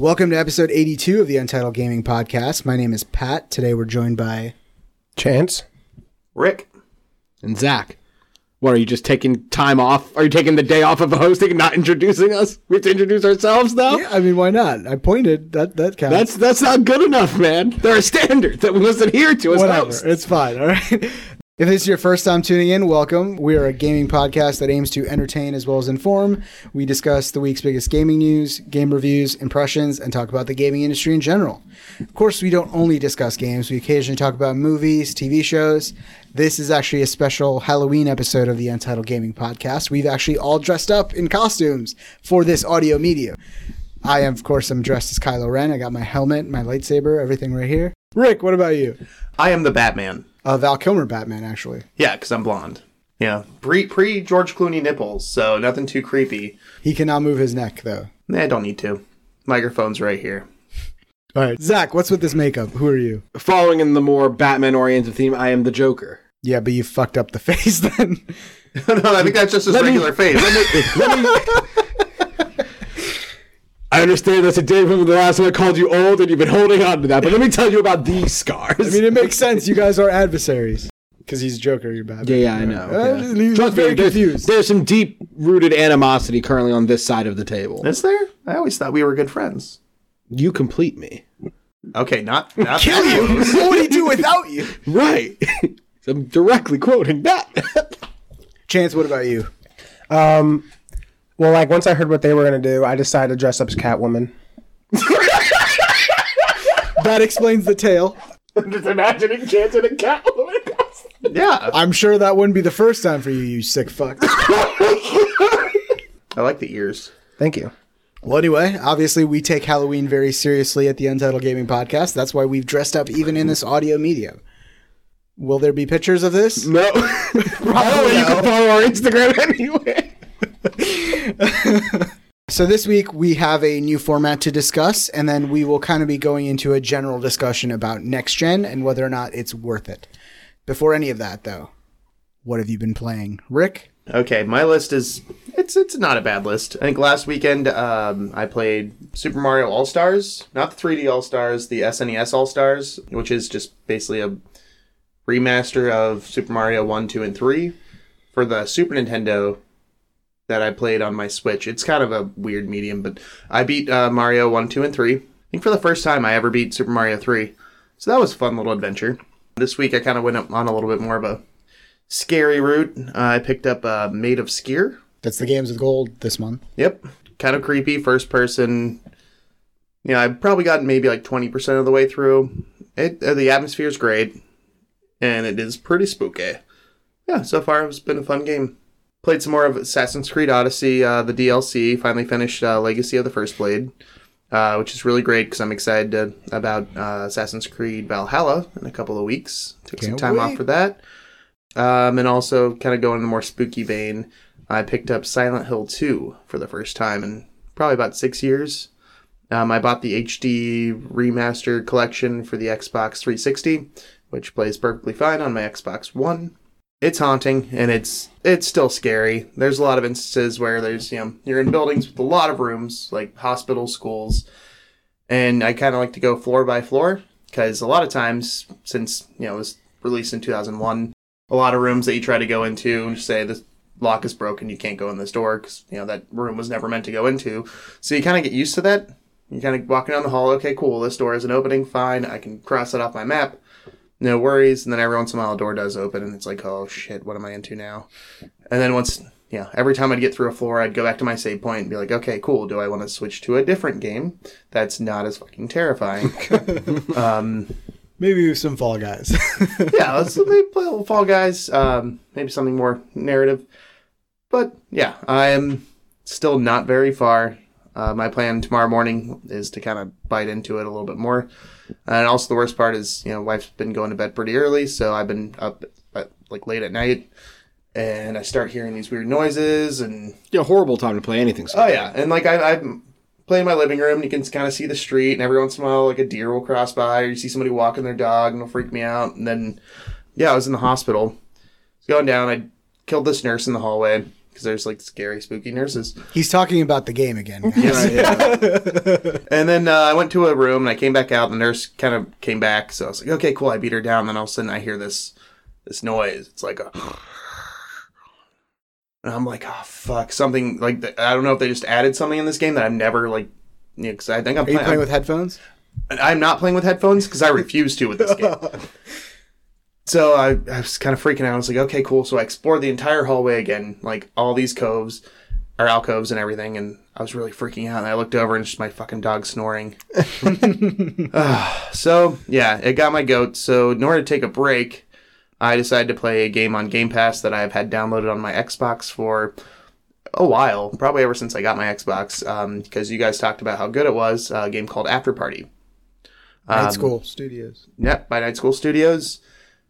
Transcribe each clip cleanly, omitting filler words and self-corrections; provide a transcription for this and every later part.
Welcome to episode 82 of the Untitled Gaming Podcast. My name is Pat. Today we're joined by... Chance. Rick. And Zach. What, are you just taking time off? Are you taking the day off of hosting and not introducing us? We have to introduce ourselves now? Yeah, I mean, why not? I pointed. That counts. That's not good enough, man. There are standards that we must adhere to as hosts. It's fine, all right? If this is your first time tuning in, welcome. We are a gaming podcast that aims to entertain as well as inform. We discuss the week's biggest gaming news, game reviews, impressions, and talk about the gaming industry in general. Of course, we don't only discuss games. We occasionally talk about movies, TV shows. This is actually a special Halloween episode of the Untitled Gaming Podcast. We've actually all dressed up in costumes for this audio medium. I am, of course, I'm dressed as Kylo Ren. I got my helmet, my lightsaber, everything right here. Rick, what about you? I am the Batman. Val Kilmer Batman, actually. Yeah, because I'm blonde. Yeah. Pre-George Clooney nipples, so nothing too creepy. He cannot move his neck, though. Nah, don't need to. Microphone's right here. All right. Zach, what's with this makeup? Who are you? Following in the more Batman-oriented theme, I am the Joker. Yeah, but you fucked up the face, then. No, I think that's just his regular face. I understand that's a day from the last time I called you old and you've been holding on to that, but let me tell you about these scars. I mean, it makes sense. You guys are adversaries. Because he's Joker, you're Batman. Yeah, I know. Yeah. Trust me, there's some deep-rooted animosity currently on this side of the table. Is there? I always thought we were good friends. You complete me. Okay, not kill you. What would he do without you? Right. So I'm directly quoting that. Chance, what about you? Well, like, once I heard what they were going to do, I decided to dress up as Catwoman. That explains the tale. I'm just imagining Chance in a Catwoman costume. Yeah. I'm sure that wouldn't be the first time for you, you sick fuck. I like the ears. Thank you. Well, anyway, obviously we take Halloween very seriously at the Untitled Gaming Podcast. That's why we've dressed up even in this audio medium. Will there be pictures of this? No. Probably. You can follow our Instagram anyway. So this week we have a new format to discuss, and then we will kind of be going into a general discussion about next gen and whether or not it's worth it. Before any of that, though, what have you been playing, Rick? Okay, my list is it's not a bad list. I think last weekend I played Super Mario All-Stars, not the 3D All-Stars, the SNES All-Stars, which is just basically a remaster of Super Mario 1, 2, and 3 for the Super Nintendo that I played on my Switch. It's kind of a weird medium, but I beat Mario 1, 2, and 3. I think for the first time I ever beat Super Mario 3. So that was a fun little adventure. This week I kind of went up on a little bit more of a scary route. I picked up Made of Skier. That's the Games with Gold this month. Yep. Kind of creepy, first person. You know, I've probably gotten maybe like 20% of the way through. The atmosphere's great, and it is pretty spooky. Yeah, so far it's been a fun game. Played some more of Assassin's Creed Odyssey, the DLC. Finally finished Legacy of the First Blade, which is really great because I'm excited about Assassin's Creed Valhalla in a couple of weeks. Took some time off for that. And also kind of going in the more spooky vein, I picked up Silent Hill 2 for the first time in probably about 6 years. I bought the HD remastered collection for the Xbox 360, which plays perfectly fine on my Xbox One. It's haunting, and it's still scary. There's a lot of instances where there's, you know, you're in buildings with a lot of rooms, like hospitals, schools, and I kind of like to go floor by floor, because a lot of times, since, you know, it was released in 2001, a lot of rooms that you try to go into say, this lock is broken, you can't go in this door, because, you know, that room was never meant to go into. So you kind of get used to that. You're kind of walking down the hall, okay, cool, this door isn't opening, fine, I can cross it off my map. No worries, and then every once in a while a door does open, and it's like, oh shit, what am I into now? And then every time I'd get through a floor, I'd go back to my save point and be like, okay, cool, do I want to switch to a different game that's not as fucking terrifying? Maybe some Fall Guys. Yeah, let's play a little Fall Guys, maybe something more narrative. But yeah, I am still not very far. My plan tomorrow morning is to kind of bite into it a little bit more. And also the worst part is, you know, wife's been going to bed pretty early, so I've been up like late at night, and I start hearing these weird noises. And yeah, horrible time to play anything. So yeah, and like I'm playing in my living room, and you can kind of see the street, and every once in a while, like a deer will cross by, or you see somebody walking their dog, and it'll freak me out. And then, yeah, I was in the hospital. I was going down, I killed this nurse in the hallway. because there's like scary, spooky nurses. He's talking about the game again. Yeah. And then I went to a room and I came back out. The nurse kind of came back, so I was like, okay, cool. I beat her down. Then all of a sudden I hear this noise. It's like a. And I'm like, oh fuck, something like that. I don't know if they just added something in this game that I've never like. Yeah, because I think I'm. Are you playing with headphones? I'm not playing with headphones because I refuse to with this game. So I was kind of freaking out. I was like, okay, cool. So I explored the entire hallway again, like all these coves or alcoves and everything. And I was really freaking out. And I looked over and it's just my fucking dog snoring. So yeah, it got my goat. So in order to take a break, I decided to play a game on Game Pass that I've had downloaded on my Xbox for a while, probably ever since I got my Xbox, because you guys talked about how good it was, a game called After Party. Night School Studios. Yep, by Night School Studios,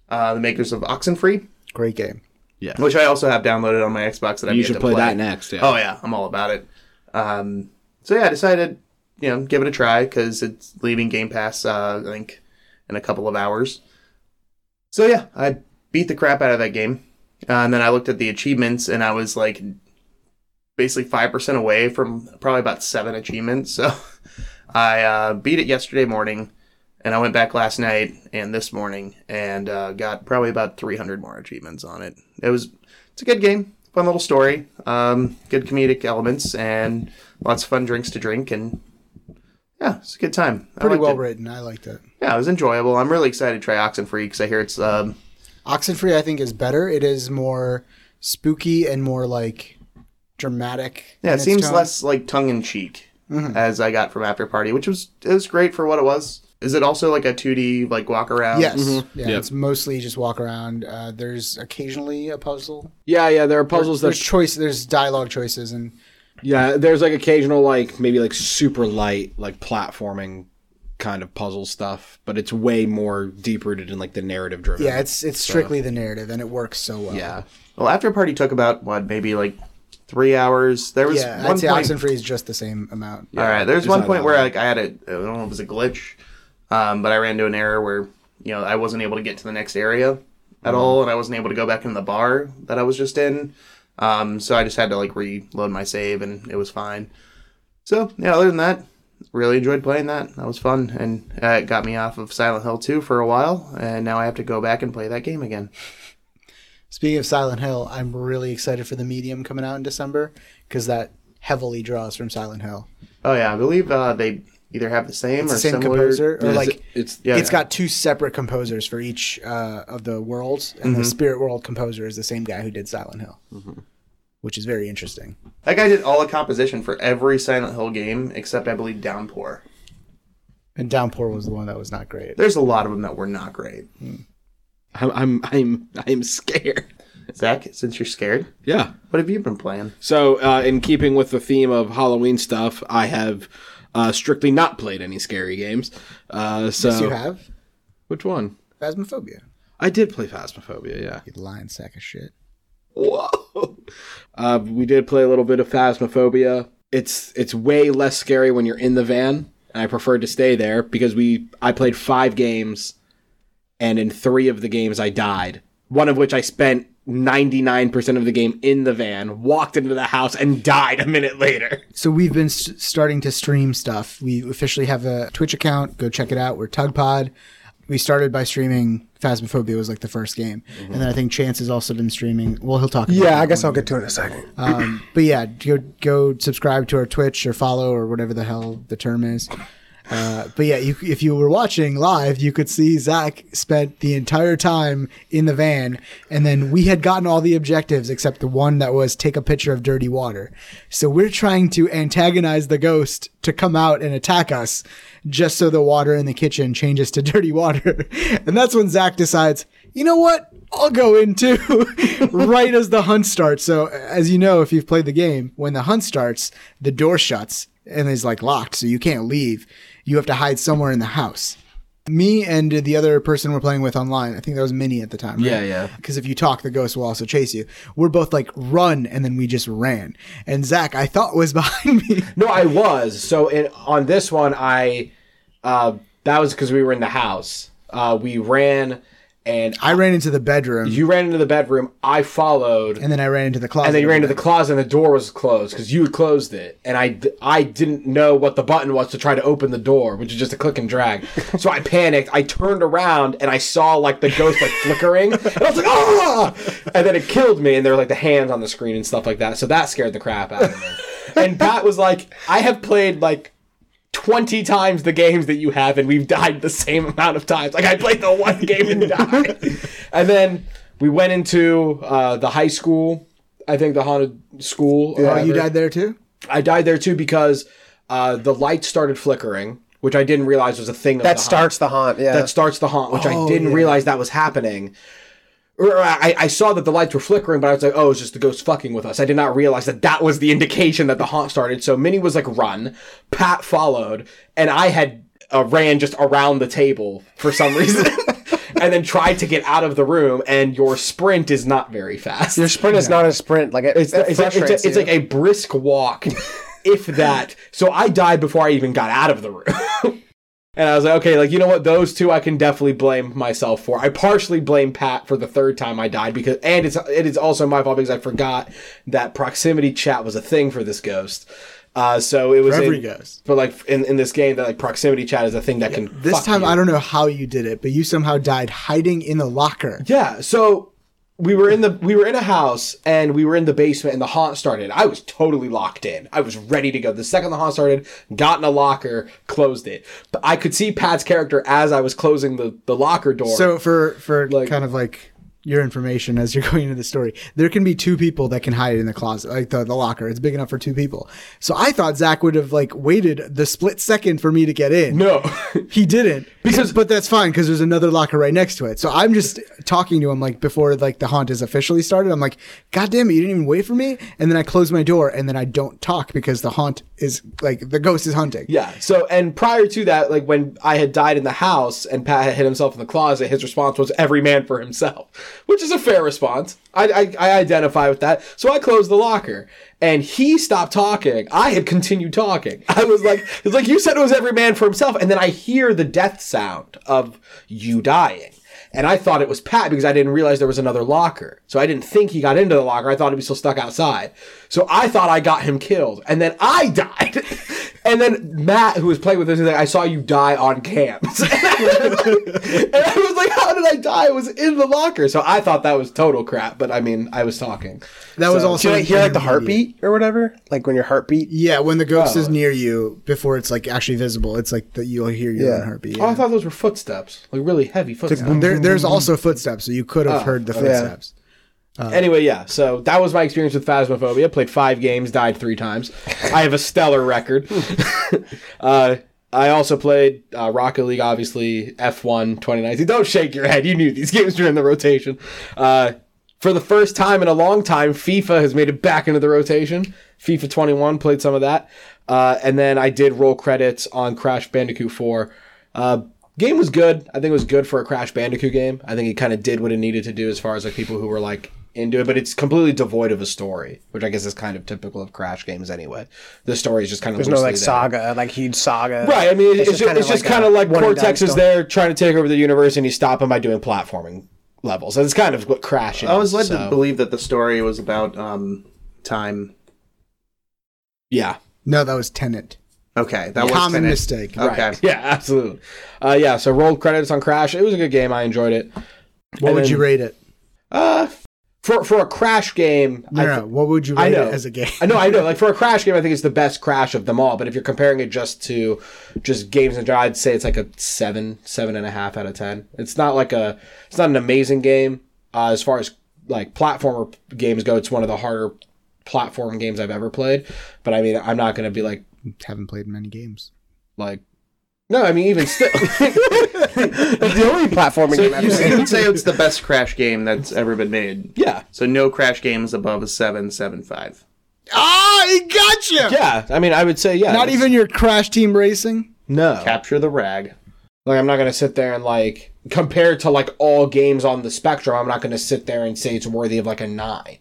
the makers of Oxenfree. Great game. Yeah. Which I also have downloaded on my Xbox that I've yet to play. You should play that next, yeah. Oh, yeah, I'm all about it. So, yeah, I decided, give it a try, because it's leaving Game Pass, I think, in a couple of hours. So, yeah, I beat the crap out of that game, and then I looked at the achievements, and I was, like, basically 5% away from probably about 7 achievements, so I beat it yesterday morning. And I went back last night and this morning and got probably about 300 more achievements on it. It's a good game, fun little story, good comedic elements, and lots of fun drinks to drink. And yeah, it's a good time. Pretty well written. I liked it. Yeah, it was enjoyable. I'm really excited to try Oxenfree because I hear it's... Oxenfree, I think, is better. It is more spooky and more, like, dramatic. Yeah, it seems less, like, tongue-in-cheek as I got from After Party, which was great for what it was. Is it also like a 2D like walk around? Yes. Mm-hmm. Yeah, yep. It's mostly just walk around. There's occasionally a puzzle. Yeah, there are puzzles. There's dialogue choices and yeah, there's like occasional like maybe like super light like platforming kind of puzzle stuff, but it's way more deep rooted in like the narrative driven. Yeah, it's strictly the narrative and it works so well. Yeah. Well, After Party took about maybe like 3 hours. There was one I'd say point... Oxenfree is just the same amount. Yeah. All right, there's one point where like I had I don't know if it was a glitch. But I ran into an error where, I wasn't able to get to the next area at all, and I wasn't able to go back in the bar that I was just in. So I just had to, like, reload my save, and it was fine. So, yeah, other than that, really enjoyed playing that. That was fun, and it got me off of Silent Hill 2 for a while, and now I have to go back and play that game again. Speaking of Silent Hill, I'm really excited for The Medium coming out in December, because that heavily draws from Silent Hill. Oh, yeah, I believe they... Either have the same it's or the same similar. Composer, or it's got 2 separate composers for each of the worlds, and the Spirit World composer is the same guy who did Silent Hill, which is very interesting. That guy did all the composition for every Silent Hill game except, I believe, Downpour. And Downpour was the one that was not great. There's a lot of them that were not great. I'm scared. Zach, since you're scared, what have you been playing? So, in keeping with the theme of Halloween stuff, I have. Strictly not played any scary games. Yes, you have. Which one? Phasmophobia. I did play Phasmophobia, yeah. You lying sack of shit. Whoa. We did play a little bit of Phasmophobia. It's way less scary when you're in the van, and I preferred to stay there because I played 5 games, and in 3 of the games I died. One of which I spent 99% of the game in the van, walked into the house, and died a minute later. So we've been starting to stream stuff. We officially have a Twitch account. Go check it out. We're TugPod. We started by streaming Phasmophobia was like the first game. Mm-hmm. And then I think Chance has also been streaming. Well, he'll talk about it. Yeah, I guess I'll get to it in a second. But yeah, go subscribe to our Twitch or follow or whatever the hell the term is. But yeah, if you were watching live, you could see Zach spent the entire time in the van, and then we had gotten all the objectives except the one that was take a picture of dirty water. So we're trying to antagonize the ghost to come out and attack us just so the water in the kitchen changes to dirty water. And that's when Zach decides, you know what? I'll go in too, right as the hunt starts. So as you know, if you've played the game, when the hunt starts, the door shuts and is like locked, so you can't leave. You have to hide somewhere in the house. Me and the other person we're playing with online, I think that was Minnie at the time, right? Yeah. Because if you talk, the ghost will also chase you. We're both like, run, and then we just ran. And Zach, I thought, was behind me. No, I was. So on this one, that was because we were in the house. We ran, And I ran into the bedroom. You ran into the bedroom. I followed. And then I ran into the closet. And then you ran into the closet and the door was closed because you had closed it. And I didn't know what the button was to try to open the door, which is just a click and drag. So I panicked. I turned around and I saw like the ghost like flickering. And I was like, ah! And then it killed me. And there were like the hands on the screen and stuff like that. So that scared the crap out of me. And Pat was like, I have played like 20 times the games that you have, and we've died the same amount of times. Like, I played the one game and died. And then we went into the high school, I think the haunted school. Yeah, you died there too? I died there too because the lights started flickering, which I didn't realize was a thing. That starts the haunt, yeah. That starts the haunt, which I didn't realize that was happening. I saw that the lights were flickering, but I was like, oh, it's just the ghost fucking with us. I did not realize that that was the indication that the haunt started. So Minnie was like, run. Pat followed. And I had ran just around the table for some reason. And then tried to get out of the room. And your sprint is not very fast. Your sprint is not a sprint. Like it's like a brisk walk, if that. So I died before I even got out of the room. And I was like, okay, like, you know what? Those two I can definitely blame myself for. I partially blame Pat for the third time I died because, and it is also my fault because I forgot that proximity chat was a thing for this ghost. So it was for every ghost. But like in this game, that like proximity chat is a thing that can. This time, I don't know how you did it, but you somehow died hiding in the locker. Yeah. So we were in a house and we were in the basement and the haunt started. I was totally locked in. I was ready to go. The second the haunt started, got in a locker, closed it. But I could see Pat's character as I was closing the locker door. So for like, kind of like your information as you're going into the story, there can be two people that can hide in the closet, like the locker. It's big enough for two people. So I thought Zach would have like waited the split second for me to get in. No. He didn't. But that's fine because there's another locker right next to it. So I'm just talking to him like before like the haunt is officially started. I'm like, God damn it, you didn't even wait for me. And then I close my door and then I don't talk because the haunt is like the ghost is hunting. Yeah. So and prior to that, like when I had died in the house and Pat had hid himself in the closet, his response was every man for himself, which is a fair response. I identify with that. So I closed the locker. And he stopped talking. I had continued talking. I was like, it's like you said it was every man for himself. And then I hear the death sound of you dying. And I thought it was Pat because I didn't realize there was another locker. So I didn't think he got into the locker. I thought he was still stuck outside. So I thought I got him killed. And then I died. And then Matt, who was playing with us, he's like, I saw you die on cams. And I was like, how did I die? I was in the locker. So I thought that was total crap. But I mean, I was talking. That was also... Do you hear like the heartbeat or whatever? Like when your heartbeat? Yeah, when the ghost is near you before it's like actually visible. It's like that you'll hear your own heartbeat. Yeah. Oh, I thought those were footsteps. Like really heavy footsteps. Like, there's also footsteps. So you could have heard the footsteps. Yeah. Anyway, yeah, so that was my experience with Phasmophobia. Played 5 games, died 3 times. I have a stellar record. I also played Rocket League, obviously, F1 2019. Don't shake your head. You knew these games were in the rotation. For the first time in a long time, FIFA has made it back into the rotation. FIFA 21, played some of that. And then I did roll credits on Crash Bandicoot 4. Game was good. I think it was good for a Crash Bandicoot game. I think it kind of did what it needed to do as far as like people who were like into it, but it's completely devoid of a story, which I guess is kind of typical of Crash games anyway. The story is just kind of there's no like there. Saga, like huge saga. Right. I mean, it's just kind of like Cortex is there trying to take over the universe, and you stop him by doing platforming levels. And it's kind of what Crash is. I was led to believe that the story was about time. Yeah. No, that was Tenet. Okay, that was common mistake. Okay, right. Yeah, absolutely. Yeah, so rolled credits on Crash. It was a good game. I enjoyed it. What would you rate it? For a Crash game, what would you rate it as a game? I know. Like for a Crash game, I think it's the best Crash of them all. But if you're comparing it just to just games in general, I'd say it's like a 7.5 out of 10. It's not like it's not an amazing game as far as like platformer games go. It's one of the harder platform games I've ever played. But I mean, I'm not going to be like. Haven't played many games. Like, no, I mean, even still. The only platforming game I've ever. You can say it's the best Crash game that's ever been made. Yeah. So no Crash games above a 7.75. Ah, he got you! Yeah, I mean, I would say, yeah. Not even your Crash Team Racing? No. Capture the rag. Like, I'm not going to sit there and, like, compared to, like, all games on the spectrum, I'm not going to sit there and say it's worthy of, like, a 9.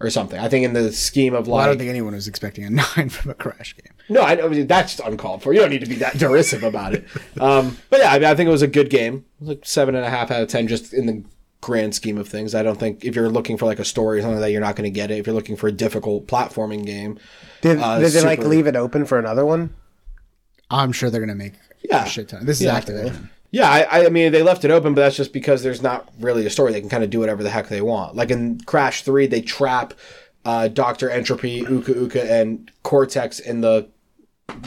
or something. I think in the scheme of like... Well, I don't think anyone was expecting a 9 from a Crash game. No, I mean, that's uncalled for. You don't need to be that derisive about it. But yeah, I mean, I think it was a good game. It was like 7.5 out of 10 just in the grand scheme of things. I don't think if you're looking for like a story or something like that, you're not going to get it. If you're looking for a difficult platforming game... Did they like leave it open for another one? I'm sure they're going to make a shit ton. This is Activision. Yeah, I mean, they left it open, but that's just because there's not really a story. They can kind of do whatever the heck they want. Like in Crash 3, they trap Dr. Entropy, Uka Uka, and Cortex in the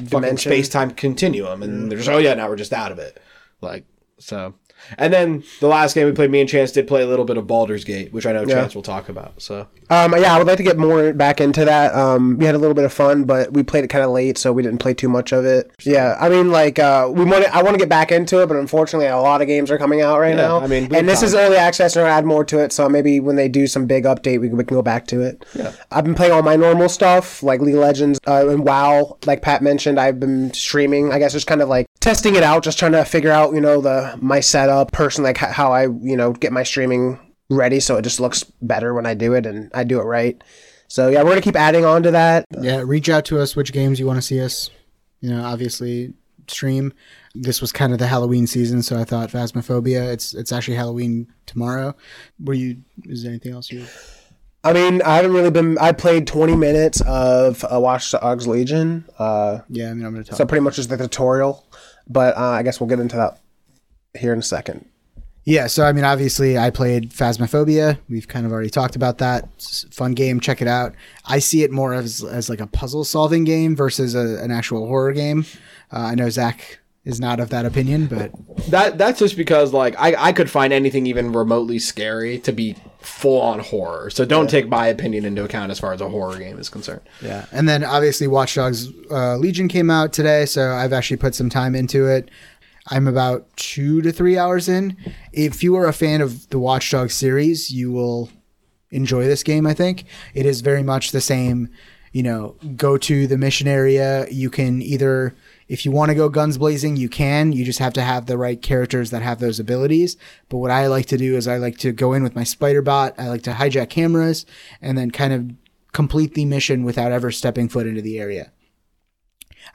fucking space-time continuum. And they're just, now we're just out of it. Like, so. And then the last game we played, me and Chance did play a little bit of Baldur's Gate, which I know Chance will talk about. So, I would like to get more back into that. We had a little bit of fun, but we played it kind of late, so we didn't play too much of it. Yeah, I mean, like, I want to get back into it, but unfortunately, a lot of games are coming out right now. I mean, and this is early access, and I'll add more to it. So maybe when they do some big update, we can go back to it. Yeah. I've been playing all my normal stuff, like League of Legends and WoW. Like Pat mentioned, I've been streaming. I guess just kind of like testing it out, just trying to figure out, my setup personally, like how I, get my streaming ready so it just looks better when I do it and I do it right. So yeah, we're going to keep adding on to that. Yeah, reach out to us, which games you want to see us, obviously stream. This was kind of the Halloween season, so I thought Phasmophobia, it's actually Halloween tomorrow. Is there anything else you... I mean, I haven't really been... I played 20 minutes of Watch Dogs Legion. Yeah, I mean, I'm going to talk. So pretty much just the tutorial, but I guess we'll get into that here in a second. Yeah, so I mean, obviously, I played Phasmophobia. We've kind of already talked about that. It's a fun game. Check it out. I see it more as like a puzzle-solving game versus an actual horror game. I know Zach is not of that opinion, but... That's just because, like, I could find anything even remotely scary to be full-on horror. So don't take my opinion into account as far as a horror game is concerned. Yeah, and then, obviously, Watch Dogs Legion came out today, so I've actually put some time into it. I'm about 2 to 3 hours in. If you are a fan of the Watch Dogs series, you will enjoy this game, I think. It is very much the same, go to the mission area. You can either, if you want to go guns blazing, you can. You just have to have the right characters that have those abilities. But what I like to do is I like to go in with my spider bot. I like to hijack cameras and then kind of complete the mission without ever stepping foot into the area.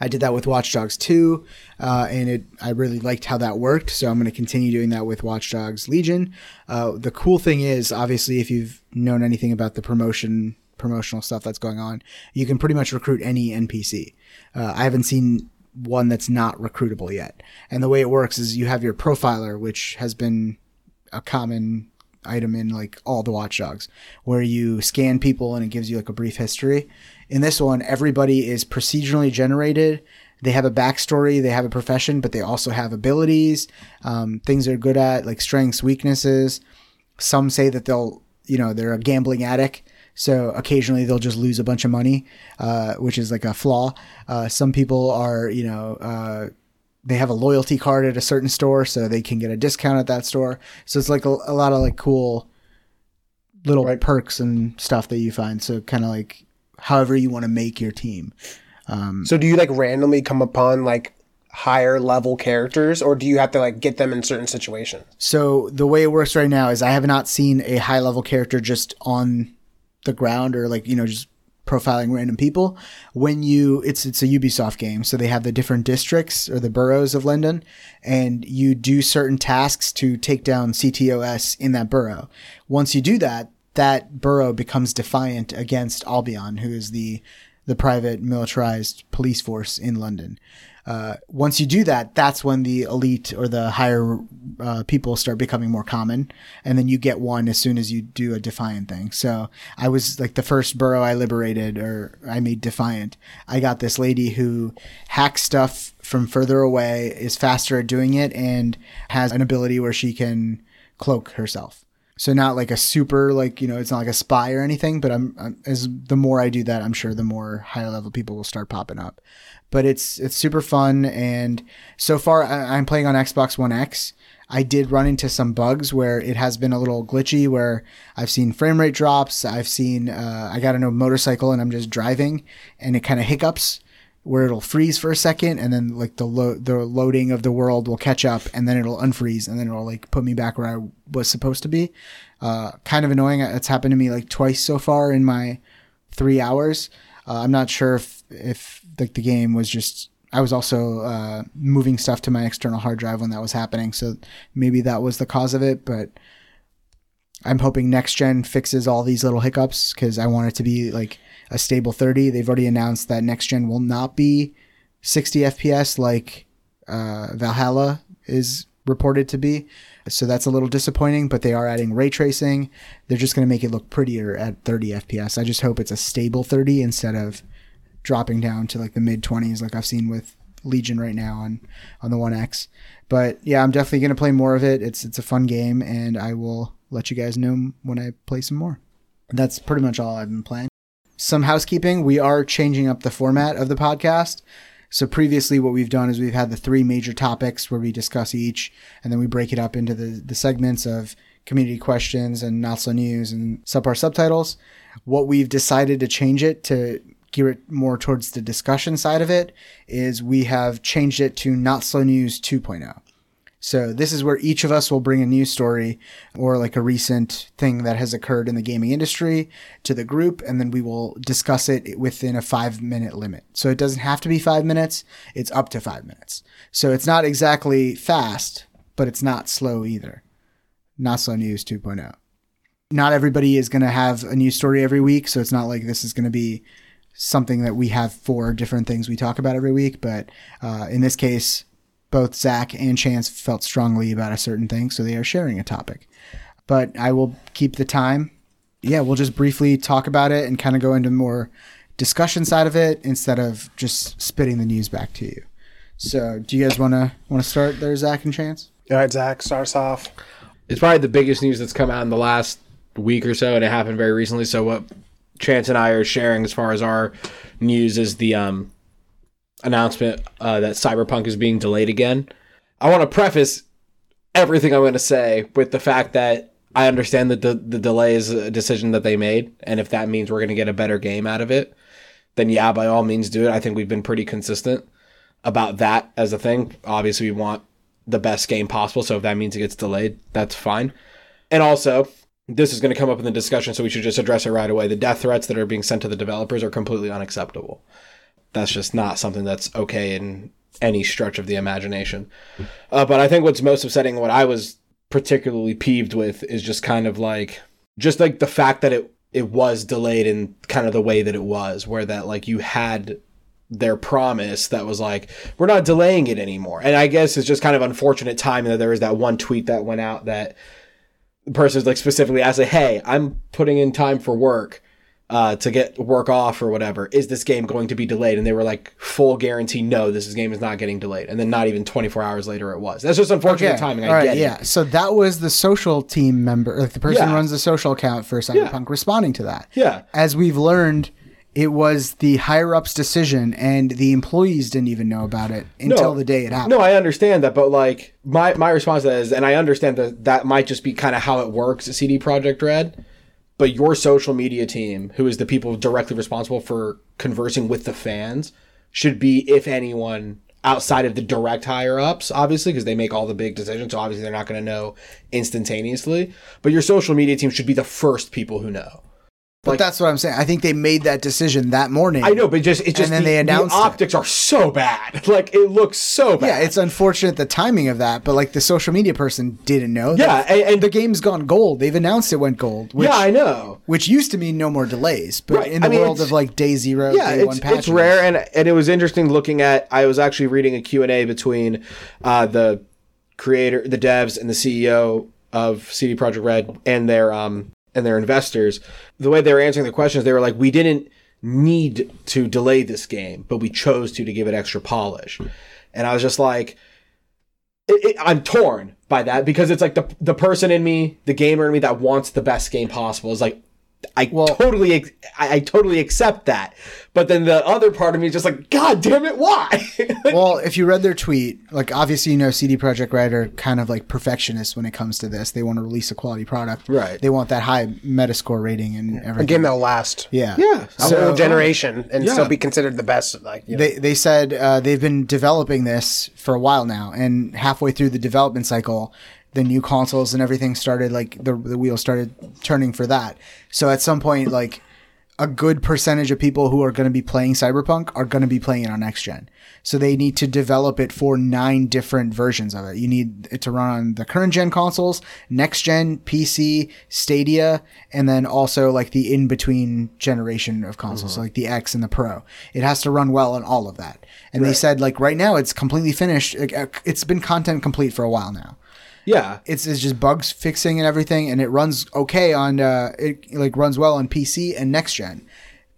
I did that with Watch Dogs 2, and I really liked how that worked, so I'm going to continue doing that with Watch Dogs Legion. The cool thing is, obviously, if you've known anything about the promotional stuff that's going on, you can pretty much recruit any NPC. I haven't seen one that's not recruitable yet. And the way it works is you have your profiler, which has been a common item in like all the Watch Dogs, where you scan people and it gives you like a brief history. In this one, everybody is procedurally generated. They have a backstory, they have a profession, but they also have abilities, things they're good at, like strengths, weaknesses. Some say that they're a gambling addict, so occasionally they'll just lose a bunch of money, which is like a flaw. Some people are, they have a loyalty card at a certain store, so they can get a discount at that store. So it's like a lot of like cool little perks and stuff that you find. So kind of like however you want to make your team. So do you like randomly come upon like higher level characters, or do you have to like get them in certain situations? So the way it works right now is I have not seen a high level character just on the ground or like, just profiling random people. When it's a Ubisoft game, so they have the different districts or the boroughs of London, and you do certain tasks to take down CTOS in that borough. Once you do that borough becomes defiant against Albion, who is the private militarized police force in London. Once you do that, that's when the elite or the higher people start becoming more common. And then you get one as soon as you do a defiant thing. So I was like the first borough I liberated or I made defiant. I got this lady who hacks stuff from further away, is faster at doing it, and has an ability where she can cloak herself. So not like a super, like, it's not like a spy or anything, but the more I do that, I'm sure the more high level people will start popping up. But it's super fun. And so far I'm playing on Xbox One X. I did run into some bugs where it has been a little glitchy, where I've seen frame rate drops. I've seen, I got on a motorcycle and I'm just driving and it kind of hiccups. where it'll freeze for a second, and then like the loading of the world will catch up, and then it'll unfreeze, and then it'll like put me back where I was supposed to be. Kind of annoying. It's happened to me like twice so far in my 3 hours. I'm not sure if like the game was just, I was also moving stuff to my external hard drive when that was happening, so maybe that was the cause of it, but I'm hoping next gen fixes all these little hiccups, because I want it to be like a stable 30. They've already announced that next gen will not be 60 FPS like Valhalla is reported to be. So that's a little disappointing, but they are adding ray tracing. They're just going to make it look prettier at 30 FPS. I just hope it's a stable 30 instead of dropping down to like the mid 20s, like I've seen with Legion right now on the One X. But yeah, I'm definitely going to play more of it. It's a fun game, and I will let you guys know when I play some more. That's pretty much all I've been playing. Some housekeeping. We are changing up the format of the podcast. So previously what we've done is we've had the three major topics where we discuss each, and then we break it up into the segments of community questions and not so news and subpar subtitles. What we've decided to change it to gear it more towards the discussion side of it is we have changed it to Not So News 2.0. So this is where each of us will bring a news story or like a recent thing that has occurred in the gaming industry to the group, and then we will discuss it within a 5-minute limit. So it doesn't have to be 5 minutes. It's up to 5 minutes. So it's not exactly fast, but it's not slow either. Not Slow News 2.0. Not everybody is going to have a news story every week, so it's not like this is going to be something that we have 4 different things we talk about every week, but in this case, both Zach and Chance felt strongly about a certain thing, so they are sharing a topic. But I will keep the time. Yeah, we'll just briefly talk about it and kind of go into more discussion side of it instead of just spitting the news back to you. So do you guys want to start there, Zach and Chance? All right, Zach, start us off. It's probably the biggest news that's come out in the last week or so, and it happened very recently. So what Chance and I are sharing as far as our news is the announcement that Cyberpunk is being delayed again. I want to preface everything I'm going to say with the fact that I understand that the delay is a decision that they made, and if that means we're going to get a better game out of it, then yeah, by all means do it. I think we've been pretty consistent about that as a thing. Obviously, we want the best game possible, so if that means it gets delayed, that's fine. And also, this is going to come up in the discussion, so we should just address it right away. The death threats that are being sent to the developers are completely unacceptable. That's just not something that's okay in any stretch of the imagination. But I think what's most upsetting, what I was particularly peeved with, is just kind of like, the fact that it was delayed in kind of the way that it was, where that like you had their promise that was like, we're not delaying it anymore. And I guess it's just kind of unfortunate timing that there was that one tweet that went out that the person's like specifically asked, hey, I'm putting in time for work. To get work off or whatever, is this game going to be delayed? And they were like, full guarantee, no, this game is not getting delayed. And then not even 24 hours later, it was. That's just unfortunate timing. I get it. So that was the social team member, like the person who runs the social account for Cyberpunk, responding to that. Yeah. As we've learned, it was the higher-ups' decision, and the employees didn't even know about it until the day it happened. No, I understand that, but like my response to that is, and I understand that that might just be kind of how it works at CD Projekt Red, but your social media team, who is the people directly responsible for conversing with the fans, should be, if anyone, outside of the direct higher-ups, obviously, because they make all the big decisions, so obviously they're not going to know instantaneously. But your social media team should be the first people who know. But that's what I'm saying. I think they made that decision that morning. I know, but the optics are so bad. Like, it looks so bad. Yeah, it's unfortunate the timing of that, but like the social media person didn't know. Yeah, and the game's gone gold. They've announced it went gold. Which, yeah, I know. Which used to mean no more delays, but right. In the world of like day zero, day one patches. It's rare, and it was interesting looking at, I was actually reading a Q&A between the creator, the devs, and the CEO of CD Projekt Red and their investors. The way they were answering the questions, they were like, we didn't need to delay this game, but we chose to give it extra polish. And I was just like, I'm torn by that, because it's like the person in me, the gamer in me that wants the best game possible is like, I totally accept that. But then the other part of me is just like, God damn it, why? Well, if you read their tweet, like obviously, you know, CD Projekt Red are kind of like perfectionists when it comes to this. They want to release a quality product. Right. They want that high Metascore rating and everything. A game that'll last. Yeah. Yeah. So, a whole generation and still be considered the best. Like, you know. They said they've been developing this for a while now, and halfway through the development cycle, the new consoles and everything started, like, the wheel started turning for that. So at some point, like, a good percentage of people who are going to be playing Cyberpunk are going to be playing it on next gen. So they need to develop it for 9 different versions of it. You need it to run on the current gen consoles, next gen, PC, Stadia, and then also, like, the in-between generation of consoles, so, like the X and the Pro. It has to run well on all of that. And they said, like, right now it's completely finished. It's been content complete for a while now. Yeah, it's just bugs fixing and everything, and it runs okay on it like runs well on PC and next gen.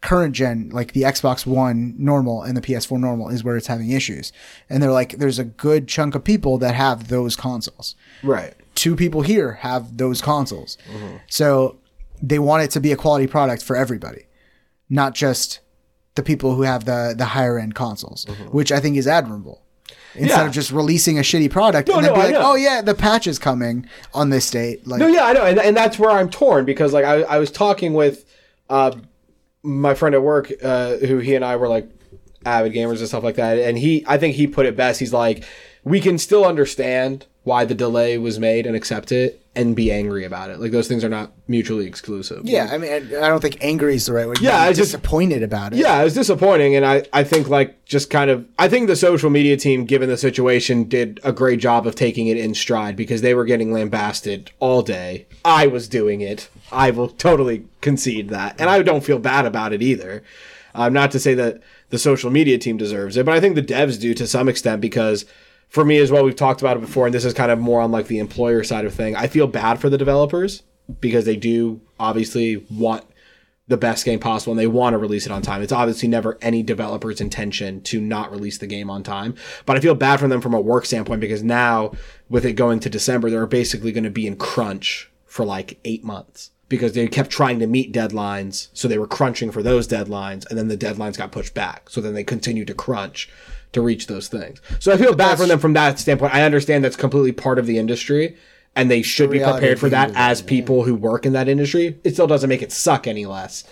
Current gen, like the Xbox One normal and the PS4 normal, is where it's having issues. And they're like, there's a good chunk of people that have those consoles. Right. 2 people here have those consoles, so they want it to be a quality product for everybody, not just the people who have the higher end consoles, which I think is admirable. Instead of just releasing a shitty product and then be like, oh yeah, the patch is coming on this date. Like, I know. And that's where I'm torn, because like I was talking with my friend at work, who he and I were like avid gamers and stuff like that. And I think he put it best. He's like, we can still understand why the delay was made and accept it and be angry about it. Like, those things are not mutually exclusive. Yeah, like, I mean, I don't think angry is the right word. Yeah, I was disappointed about it. Yeah, it was disappointing, and I think, like, just kind of... I think the social media team, given the situation, did a great job of taking it in stride, because they were getting lambasted all day. I was doing it. I will totally concede that. And I don't feel bad about it either. Not to say that the social media team deserves it, but I think the devs do to some extent, because... For me as well, we've talked about it before, and this is kind of more on like the employer side of thing. I feel bad for the developers, because they do obviously want the best game possible, and they want to release it on time. It's obviously never any developer's intention to not release the game on time. But I feel bad for them from a work standpoint, because now with it going to December, they're basically going to be in crunch for like 8 months, because they kept trying to meet deadlines. So they were crunching for those deadlines, and then the deadlines got pushed back. So then they continued to crunch to reach those things. So I feel bad for them from that standpoint. I understand that's completely part of the industry, and they should be prepared for that as people who work in that industry. It still doesn't make it suck any less.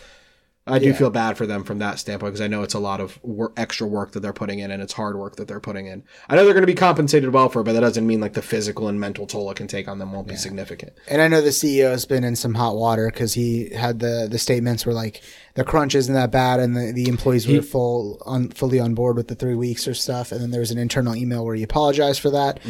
I do feel bad for them from that standpoint, because I know it's a lot of extra work that they're putting in, and it's hard work that they're putting in. I know they're going to be compensated well for it, but that doesn't mean like the physical and mental toll it can take on them won't be significant. And I know the CEO has been in some hot water, because he had the statements were like, the crunch isn't that bad, and the employees were fully on board with the 3 weeks or stuff. And then there was an internal email where he apologized for that.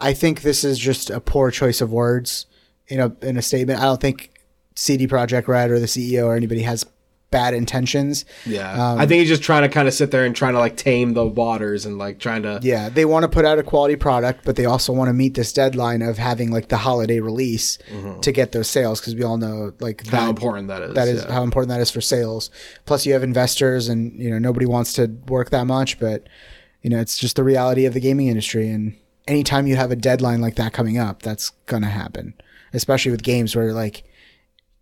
I think this is just a poor choice of words in a statement. I don't think CD Projekt Red or the CEO or anybody has bad intentions. I think he's just trying to kind of sit there and trying to like tame the waters and like trying to... Yeah, they want to put out a quality product, but they also want to meet this deadline of having like the holiday release to get those sales, because we all know like how important that is. That is how important that is for sales. Plus you have investors, and you know nobody wants to work that much, but you know it's just the reality of the gaming industry, and anytime you have a deadline like that coming up, that's going to happen, especially with games where like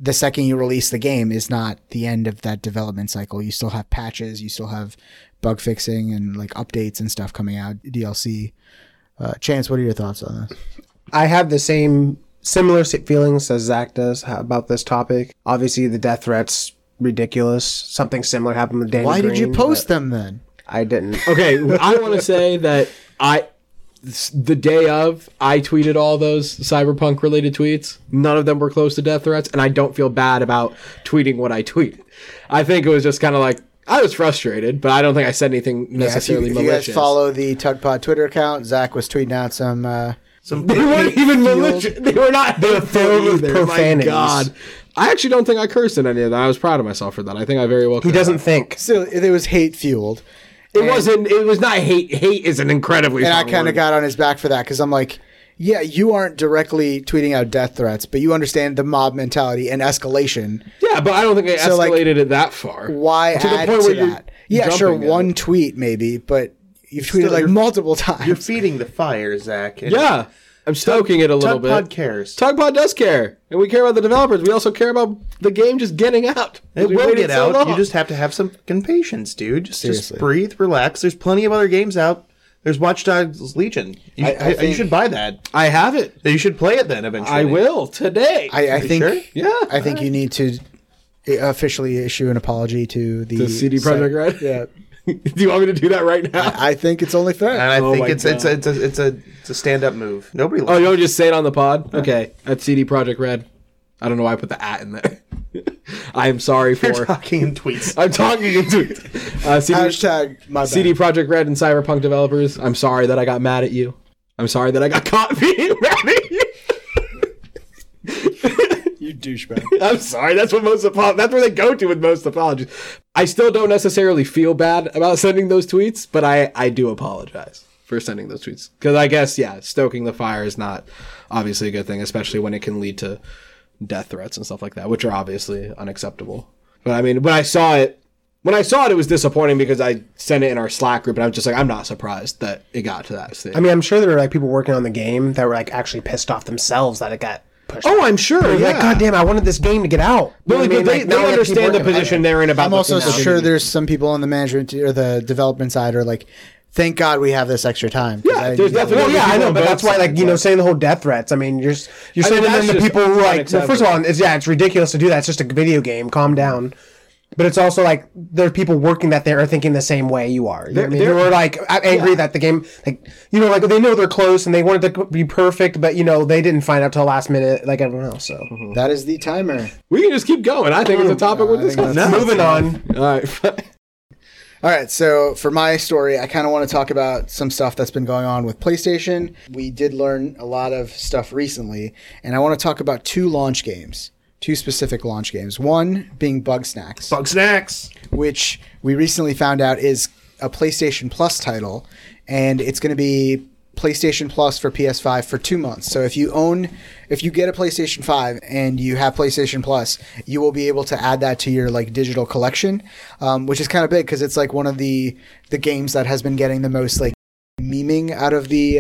the second you release the game is not the end of that development cycle. You still have patches, you still have bug fixing and like updates and stuff coming out, DLC. Chance, what are your thoughts on this? I have the similar feelings as Zach does about this topic. Obviously, the death threat's ridiculous. Something similar happened with Danny Green. Why did you post them then? I didn't. Okay, I want to say that the day of, I tweeted all those Cyberpunk related tweets. None of them were close to death threats, and I don't feel bad about tweeting what I tweeted. I think it was just kind of like, I was frustrated, but I don't think I said anything necessarily malicious. If you guys follow the TugPod Twitter account, Zach was tweeting out some they weren't even malicious. They were not. They were filled with profanities. My God. I actually don't think I cursed in any of that. I was proud of myself for that. I think I very well could. He doesn't think. So it was hate fueled. It was not hate. Hate is an incredibly... And I kind of got on his back for that, because I'm like, yeah, you aren't directly tweeting out death threats, but you understand the mob mentality and escalation. Yeah, but I don't think I escalated it that far. Why to add the point to that? Yeah, sure, one tweet maybe, but you've tweeted like multiple times. You're feeding the fire, Zach. Yeah. I'm stoking it a little bit. TugPod cares. TugPod does care. And we care about the developers. We also care about the game just getting out. It will get out. So you just have to have some fucking patience, dude. Just breathe, relax. There's plenty of other games out. There's Watch Dogs Legion. You should buy that. I have it. You should play it then eventually. I will today. I think you need to officially issue an apology to the CD Projekt Red. Yeah. Do you want me to do that right now? I think it's only fair. And I think it's a stand-up move. Nobody likes it. Oh, you'll just say it on the pod? Okay. At CD Projekt Red. I don't know why I put the at in there. I am sorry for... You're talking in tweets. I'm talking in tweets. Hashtag my bad. CD Projekt Red and Cyberpunk developers, I'm sorry that I got mad at you. I'm sorry that I got caught being mad at you. You douchebag. I'm sorry. That's where they go to with most apologies. I still don't necessarily feel bad about sending those tweets, but I do apologize for sending those tweets. Because I guess, stoking the fire is not obviously a good thing, especially when it can lead to death threats and stuff like that, which are obviously unacceptable. But I mean, when I saw it, it was disappointing because I sent it in our Slack group, and I was just like, I'm not surprised that it got to that stage. I mean, I'm sure there were like people working on the game that were like actually pissed off themselves that it got... Oh, I'm sure. Yeah. Like, God damn, I wanted this game to get out. Really, but they understand the position they're in about. I'm also sure there's some people on the management or the development side are like, thank God we have this extra time. Yeah, there's definitely. Well, I know, but that's why, like, you know, saying the whole death threats. I mean, you're saying then the people who like. Well, first of all, it's ridiculous to do that. It's just a video game. Calm down. But it's also like there are people working that there are thinking the same way you are. You know what I mean? They were like angry that the game, like, you know, like they know they're close and they wanted to be perfect, but you know they didn't find out till last minute, like everyone else. So that is the timer. We can just keep going. I think it's a topic we're discussing. Moving on. All right. All right. So for my story, I kind of want to talk about some stuff that's been going on with PlayStation. We did learn a lot of stuff recently, and I want to talk about two launch games. Two specific launch games. One being Bugsnax. Bugsnax! Which we recently found out is a PlayStation Plus title, and it's going to be PlayStation Plus for PS5 for 2 months. So if you get a PlayStation 5 and you have PlayStation Plus, you will be able to add that to your like digital collection, which is kind of big because it's like one of the games that has been getting the most like memeing out of the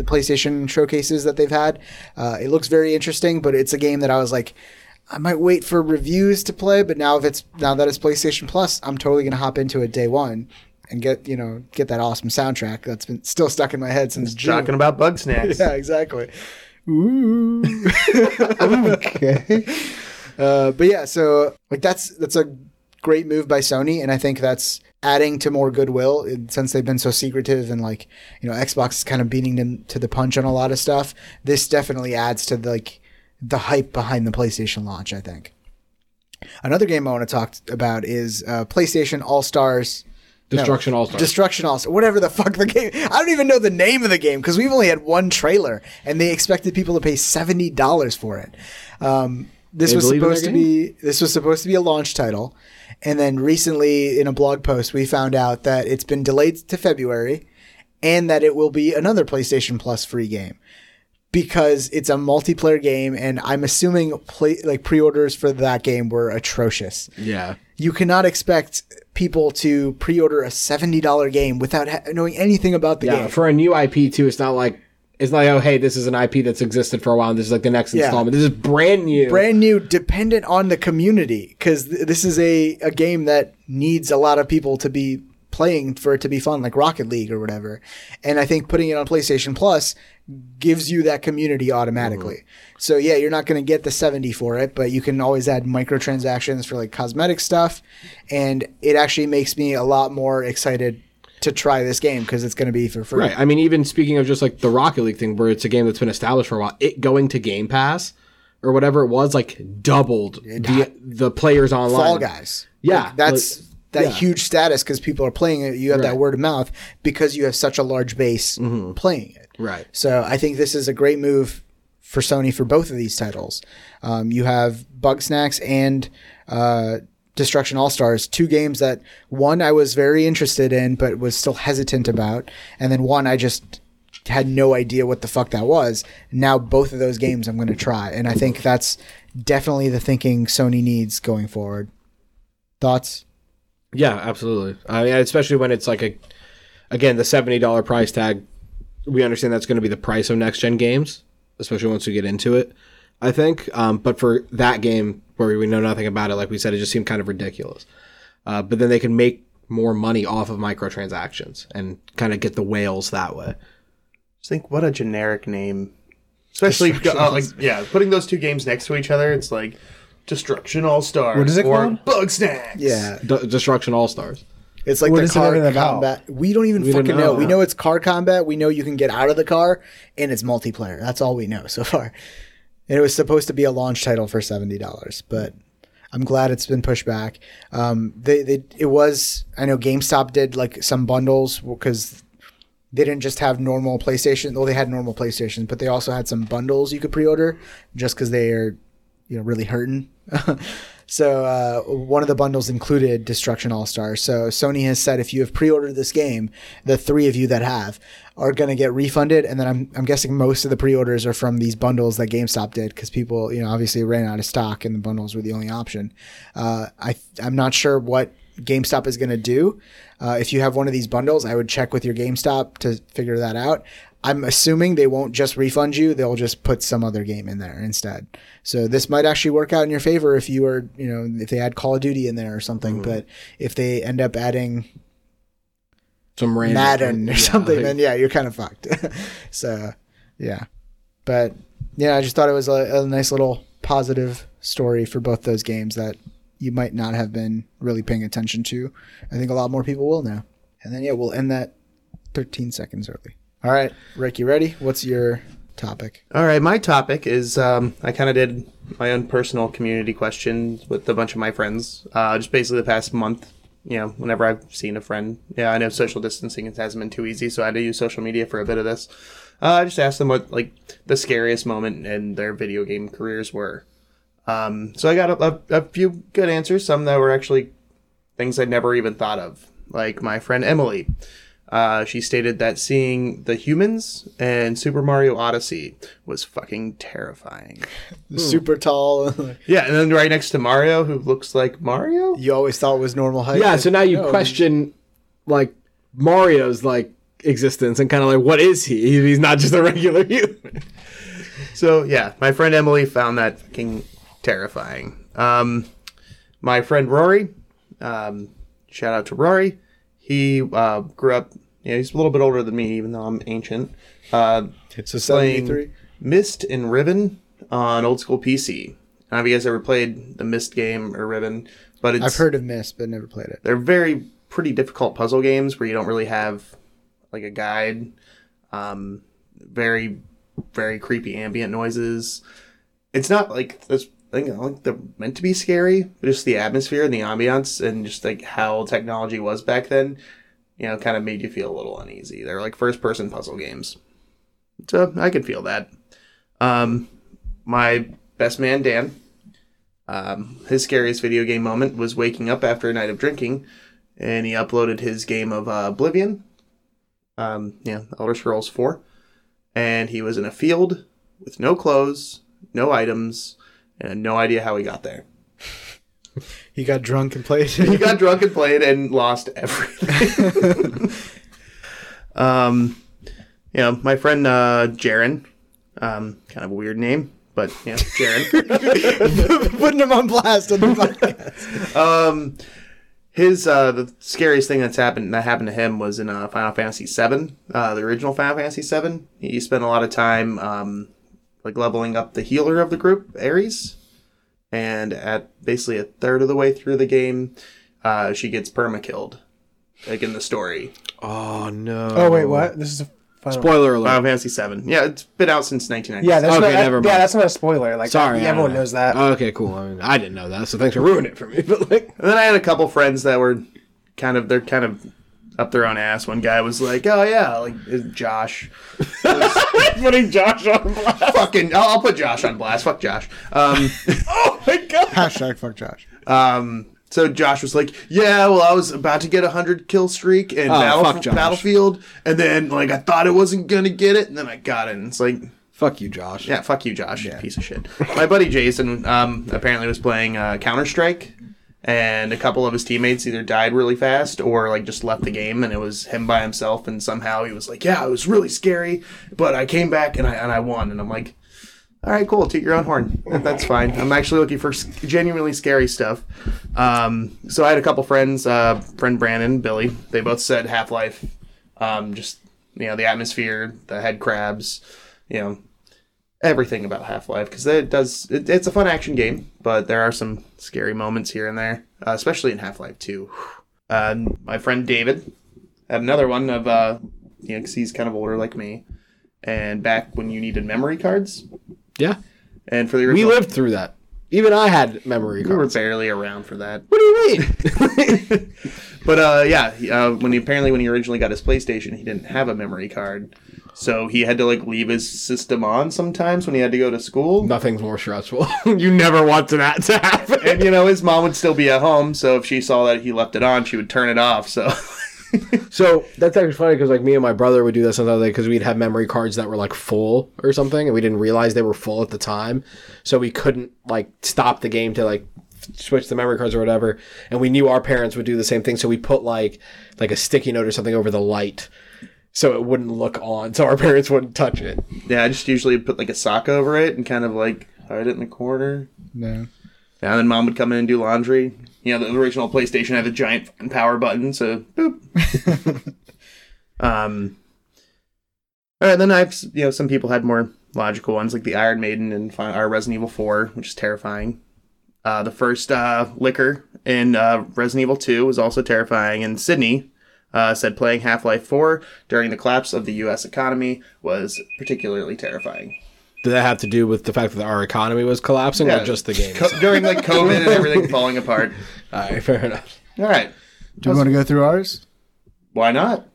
PlayStation showcases that they've had. It looks very interesting, but it's a game that I was like, I might wait for reviews to play, but now that it's PlayStation Plus, I'm totally gonna hop into it day one and get that awesome soundtrack that's been still stuck in my head since June. Talking about Bugsnax. Yeah, exactly. Ooh. Okay. But yeah, so like that's a great move by Sony, and I think that's adding to more goodwill since they've been so secretive and like you know Xbox is kind of beating them to the punch on a lot of stuff. This definitely adds to the hype behind the PlayStation launch, I think. Another game I want to talk about is PlayStation All-Stars. Destruction All-Stars. Whatever the fuck the game. I don't even know the name of the game because we've only had one trailer and they expected people to pay $70 for it. This was supposed to be a launch title. And then recently in a blog post, we found out that it's been delayed to February and that it will be another PlayStation Plus free game. Because it's a multiplayer game, and I'm assuming pre-orders for that game were atrocious. Yeah. You cannot expect people to pre-order a $70 game without knowing anything about the game. Yeah, for a new IP, too, it's not like, oh, hey, this is an IP that's existed for a while, and this is like the next installment. This is brand new. Brand new, dependent on the community, because this is a game that needs a lot of people to be playing for it to be fun, like Rocket League or whatever. And I think putting it on PlayStation Plus gives you that community automatically. Mm-hmm. So yeah, you're not going to get the 70 for it, but you can always add microtransactions for like cosmetic stuff. And it actually makes me a lot more excited to try this game because it's going to be for free. Right. I mean, even speaking of just like the Rocket League thing where it's a game that's been established for a while, it going to Game Pass or whatever it was, like doubled the players online. Fall Guys. Yeah. Like, that's... That huge status because people are playing it. You have that word of mouth because you have such a large base playing it. Right. So I think this is a great move for Sony for both of these titles. You have Bugsnax and Destruction All-Stars, two games that one I was very interested in but was still hesitant about, and then one I just had no idea what the fuck that was. Now both of those games I'm going to try, and I think that's definitely the thinking Sony needs going forward. Thoughts? Yeah, absolutely. I mean, especially when it's like again, the $70 price tag. We understand that's going to be the price of next gen games, especially once we get into it, I think. But for that game where we know nothing about it, like we said, it just seemed kind of ridiculous. But then they can make more money off of microtransactions and kind of get the whales that way. Just think what a generic name. Especially, putting those two games next to each other, it's like Destruction All-Stars. What is it called? Bugsnax. Yeah. Destruction All-Stars. It's like the car combat. We don't even fucking know. We know it's car combat. We know you can get out of the car, and it's multiplayer. That's all we know so far. And it was supposed to be a launch title for $70, but I'm glad it's been pushed back. I know GameStop did like some bundles because they didn't just have normal PlayStation. Well, they had normal PlayStations, but they also had some bundles you could pre-order just because they are, really hurting. So one of the bundles included Destruction All-Stars. So Sony has said if you have pre-ordered this game, the three of you that have are going to get refunded. And then I'm guessing most of the pre-orders are from these bundles that GameStop did because people, obviously ran out of stock and the bundles were the only option. I'm not sure what GameStop is going to do. If you have one of these bundles, I would check with your GameStop to figure that out. I'm assuming they won't just refund you. They'll just put some other game in there instead. So this might actually work out in your favor if you were, if they add Call of Duty in there or something. Mm-hmm. But if they end up adding some random Madden or something, then you're kind of fucked. So, yeah. But yeah, I just thought it was a nice little positive story for both those games that you might not have been really paying attention to. I think a lot more people will now. And then, we'll end that 13 seconds early. All right, Rick, you ready? What's your topic? All right, my topic is I kind of did my own personal community question with a bunch of my friends just basically the past month, whenever I've seen a friend. Yeah, I know social distancing hasn't been too easy, so I had to use social media for a bit of this. I just asked them what, the scariest moment in their video game careers were. So I got a few good answers, some that were actually things I'd never even thought of, like my friend Emily. She stated that seeing The Humans and Super Mario Odyssey was fucking terrifying. Super tall. Yeah, and then right next to Mario, who looks like Mario? You always thought was normal height. Yeah, so now you question, Mario's, existence and kind of what is he? He's not just a regular human. So, yeah, my friend Emily found that fucking terrifying. My friend Rory, shout out to Rory. He grew up, he's a little bit older than me, even though I'm ancient. It's a playing Myst and Ribbon on old school PC. I don't know if you guys ever played the Myst game or Ribbon, but I've heard of Myst, but never played it. They're pretty difficult puzzle games where you don't really have a guide. Very, very creepy ambient noises. It's not this. I think they're meant to be scary, but just the atmosphere and the ambiance and just how technology was back then, kind of made you feel a little uneasy. They're first-person puzzle games. So I could feel that. My best man, Dan, his scariest video game moment was waking up after a night of drinking, and he uploaded his game of Oblivion, Elder Scrolls 4, and he was in a field with no clothes, no items, and I had no idea how he got there. He got drunk and played. He got drunk and played and lost everything. My friend Jaren, kind of a weird name, but Jaren. Putting him on blast on the podcast. The scariest thing that happened to him was in Final Fantasy VII, the original Final Fantasy VII. He spent a lot of time leveling up the healer of the group, Ares. And at basically a third of the way through the game, she gets perma-killed. In the story. Oh, no. Oh, wait, what? This is a final... Spoiler alert. Final Fantasy VII. Yeah, it's been out since 1990. Yeah, that's not a spoiler. Sorry. Everyone knows that. Oh, okay, cool. I mean, I didn't know that, so thanks for ruining it for me. But, And then I had a couple friends that were kind of up their own ass. One guy was Josh. Putting Josh on blast. I'll put Josh on blast. Fuck Josh. Oh my god. Hashtag fuck Josh. So Josh was I was about to get 100 kill streak in Battlefield, and then I thought I wasn't gonna get it, and then I got it. And it's fuck you, Josh. Yeah, fuck you, Josh. Yeah. Piece of shit. My buddy Jason apparently was playing Counter-Strike. And a couple of his teammates either died really fast or just left the game, and it was him by himself. And somehow he was it was really scary, but I came back and I won. And I'm all right, cool, toot your own horn. That's fine. I'm actually looking for genuinely scary stuff. So I had a couple friends, friend Brandon, Billy, they both said Half-Life. Just, you know, the atmosphere, the head crabs, you know, everything about Half-Life. Because it's a fun action game, but there are some scary moments here and there, especially in Half-Life 2. My friend David had another one of, you know, because he's kind of older like me. And back when you needed memory cards. Yeah. And for the original, we lived through that. Even I had memory cards. We were barely around for that. What do you mean? But when he originally got his PlayStation, he didn't have a memory card. So he had to like leave his system on sometimes when he had to go to school. Nothing's more stressful. You never want that to happen. And you know, his mom would still be at home, so if she saw that he left it on, she would turn it off. So So that's actually funny because like me and my brother would do that sometimes because we'd have memory cards that were like full or something and we didn't realize they were full at the time, so we couldn't like stop the game to like switch the memory cards or whatever, and we knew our parents would do the same thing, so we put like a sticky note or something over the light so it wouldn't look on, so our parents wouldn't touch it. Yeah, I just usually put like a sock over it and kind of like hide it in the corner. No. Yeah, and then mom would come in and do laundry. You know, the original PlayStation had a giant power button, so boop. All right, then some people had more logical ones, like the Iron Maiden and our Resident Evil 4, which is terrifying. The first liquor in Resident Evil 2 was also terrifying, and Sydney said playing Half-Life 4 during the collapse of the U.S. economy was particularly terrifying. Did that have to do with the fact that our economy was collapsing, or just the game? During like COVID and everything falling apart. All right, fair enough. All right. Do you want to go through ours? Why not?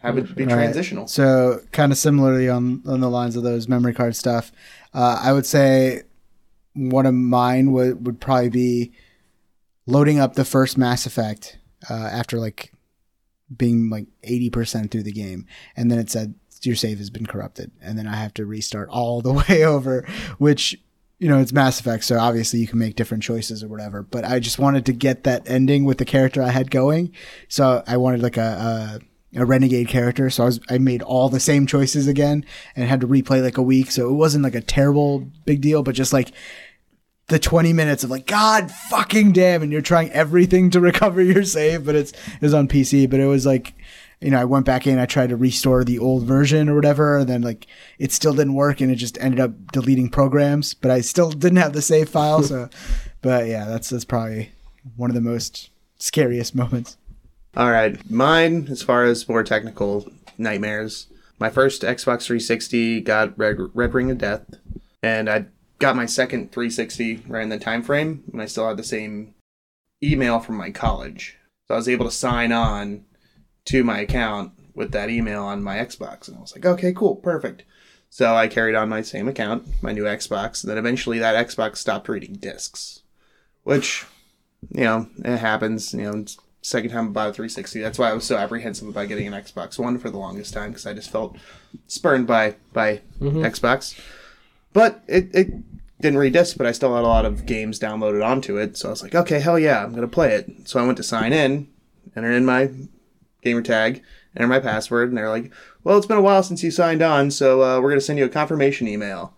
Have it be transitional. Right. So kind of similarly on the lines of those memory card stuff, I would say one of mine would probably be loading up the first Mass Effect after like being like 80% through the game. And then it said, your save has been corrupted. And then I have to restart all the way over, which, you know, it's Mass Effect. So obviously you can make different choices or whatever, but I just wanted to get that ending with the character I had going. So I wanted like a renegade character. So I made all the same choices again and had to replay like a week. So it wasn't like a terrible big deal, but just like the 20 minutes of like, God fucking damn. And you're trying everything to recover your save, but it was on PC, but it was like, you know, I went back in, I tried to restore the old version or whatever, and then like it still didn't work and it just ended up deleting programs, but I still didn't have the save file. So, but yeah, that's probably one of the most scariest moments. All right. Mine, as far as more technical nightmares, my first Xbox 360 got Red Ring of Death, and I got my second 360 right in the time frame, and I still had the same email from my college. So I was able to sign on to my account with that email on my Xbox. And I was like, okay, cool, perfect. So I carried on my same account, my new Xbox, and then eventually that Xbox stopped reading discs, which, you know, it happens, you know, second time I bought a 360. That's why I was so apprehensive about getting an Xbox One for the longest time, because I just felt spurned by Xbox. But it didn't read discs, but I still had a lot of games downloaded onto it. So I was like, okay, hell yeah, I'm going to play it. So I went to sign in, entered in my gamer tag, enter my password, and they're like, well, it's been a while since you signed on, so we're going to send you a confirmation email.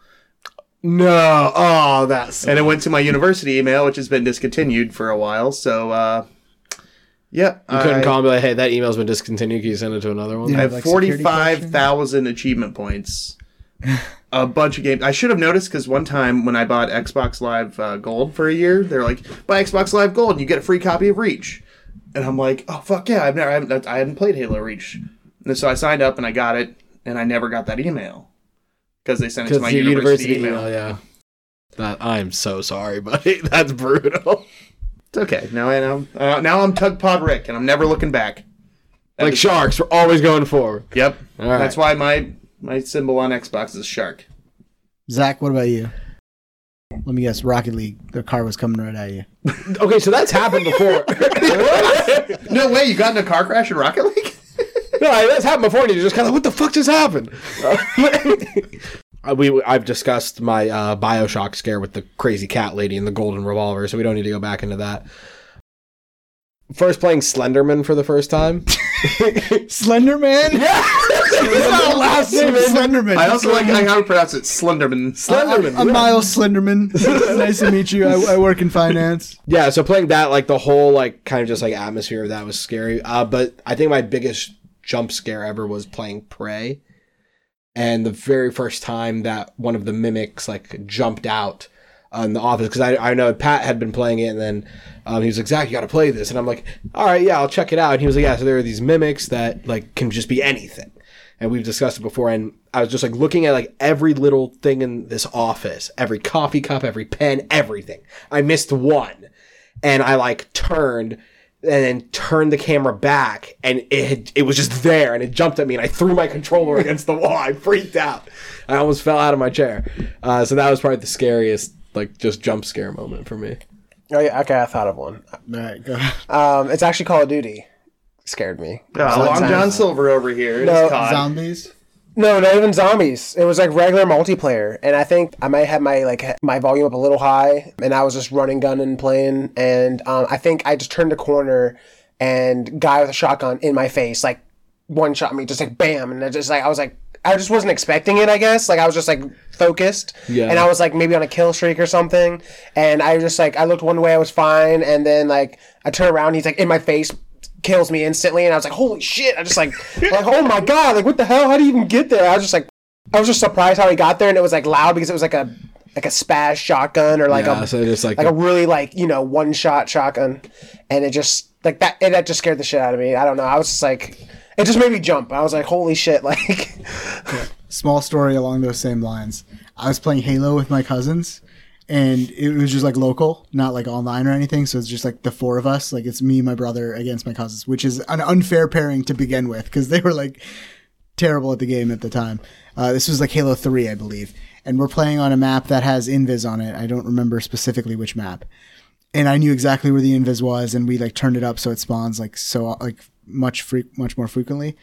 No. Oh, that's... And it went to my university email, which has been discontinued for a while, so, yeah. You couldn't call me like, hey, that email's been discontinued, can you send it to another one? I have 45,000 achievement points. A bunch of games. I should have noticed, because one time when I bought Xbox Live Gold for a year, they're like, buy Xbox Live Gold and you get a free copy of Reach. And I'm like, oh, fuck yeah, I hadn't played Halo Reach. And so I signed up and I got it, and I never got that email. Because they sent it to my university email. Yeah. I'm so sorry, buddy. That's brutal. It's okay. Now I'm TugPod Rick, and I'm never looking back. That like sharks, we're always going forward. Yep. All right. That's why my symbol on Xbox is a shark. Zach, what about you? Let me guess, Rocket League, their car was coming right at you. Okay, so that's happened before. No way, you got in a car crash in Rocket League? No, that's happened before, and you're just kind of like, what the fuck just happened? I've discussed my Bioshock scare with the crazy cat lady and the golden revolver, so we don't need to go back into that. First playing Slenderman for the first time. Slenderman? Yeah! Slenderman. I also like how to pronounce it. Slenderman. I'm Miles Slenderman. Nice to meet you. I work in finance. Yeah, so playing that, like the whole like kind of just like atmosphere of that was scary. But I think my biggest jump scare ever was playing Prey. And the very first time that one of the mimics like jumped out in the office, because I know Pat had been playing it, and then he was like, Zach, you got to play this. And I'm like, all right, yeah, I'll check it out. And he was like, yeah, so there are these mimics that like can just be anything. And we've discussed it before. And I was just like looking at like every little thing in this office, every coffee cup, every pen, everything. I missed one. And I like turned and then turned the camera back, and it was just there, and it jumped at me, and I threw my controller against the wall. I freaked out. I almost fell out of my chair. So that was probably the scariest, like, just jump scare moment for me. Oh, yeah, okay, I thought of one. All right, go ahead. It's actually Call of Duty. Scared me. Yeah, Long John Silver over here. No, zombies? No, not even zombies. It was, like, regular multiplayer, and I think I might have my, like, my volume up a little high, and I was just running, gunning, playing, and I think I just turned a corner, and guy with a shotgun in my face, like, one-shot me, just, like, bam, and I just wasn't expecting it, I guess. Like, I was just, like, focused. Yeah. And I was, like, maybe on a kill streak or something. And I just, like, I looked one way, I was fine. And then, like, I turn around, he's, like, in my face, kills me instantly. And I was like, holy shit. I just, like, like, oh, my God. Like, what the hell? How do you even get there? I was just surprised how he got there. And it was, like, loud because it was, like, a spaz shotgun or, like, a really, like, you know, one-shot shotgun. And it just, like, that just scared the shit out of me. I don't know. I was just, like... It just made me jump. I was like, holy shit. Like, yeah. Small story along those same lines. I was playing Halo with my cousins, and it was just like local, not like online or anything. So it's just like the four of us. Like, it's me, my brother, against my cousins, which is an unfair pairing to begin with because they were like terrible at the game at the time. This was like Halo 3, I believe. And we're playing on a map that has Invis on it. I don't remember specifically which map. And I knew exactly where the Invis was, and we like turned it up so it spawns like so like much more frequently.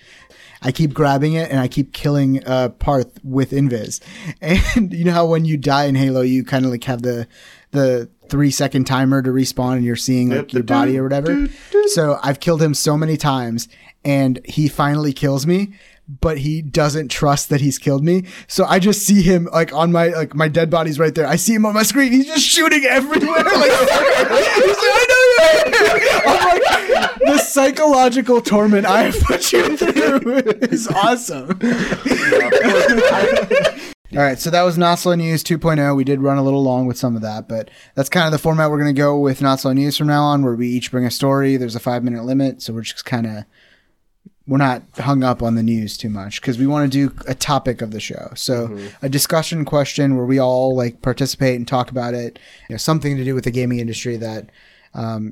I keep grabbing it and I keep killing Parth with Invis. And you know how when you die in Halo, you kind of like have the 3-second timer to respawn, and you're seeing like your body or whatever. So I've killed him so many times, and he finally kills me, but he doesn't trust that he's killed me. So I just see him like on my, like my dead body's right there. I see him on my screen. He's just shooting everywhere. Like, he's like, I know you're here. I'm like, the psychological torment I have put you through is awesome. All right. So that was Not Slow News 2.0. We did run a little long with some of that, but that's kind of the format we're going to go with Not Slow News from now on, where we each bring a story. There's a 5-minute limit. So we're just kind of, we're not hung up on the news too much because we want to do a topic of the show. So a discussion question where we all like participate and talk about it, you know, something to do with the gaming industry that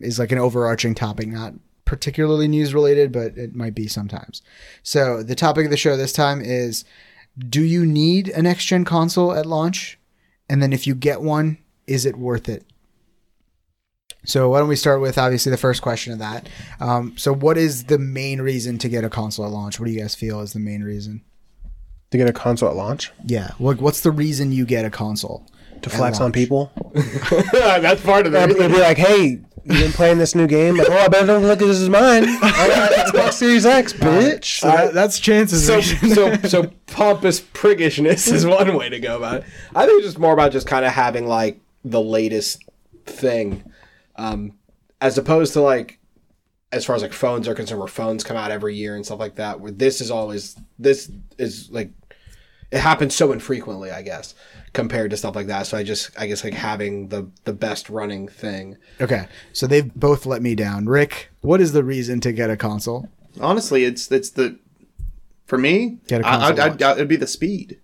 is like an overarching topic, not particularly news related, but it might be sometimes. So the topic of the show this time is, do you need a next gen console at launch? And then if you get one, is it worth it? So why don't we start with obviously the first question of that. So what is the main reason to get a console at launch? What do you guys feel is the main reason? To get a console at launch? Yeah. What's the reason you get a console? To flex on people. That's part of that. They'd be like, hey, you've been playing this new game? Like, oh, I better don't look at this as mine. I got Xbox Series X, bitch. So that's chances. So pompous priggishness is one way to go about it. I think it's just more about just kind of having like the latest thing. As opposed to like, as far as like phones are concerned, where phones come out every year and stuff like that, where this is like, it happens so infrequently, I guess, compared to stuff like that. So I guess like having the best running thing. Okay. So they've both let me down. Rick, what is the reason to get a console? Honestly, it'd be the speed.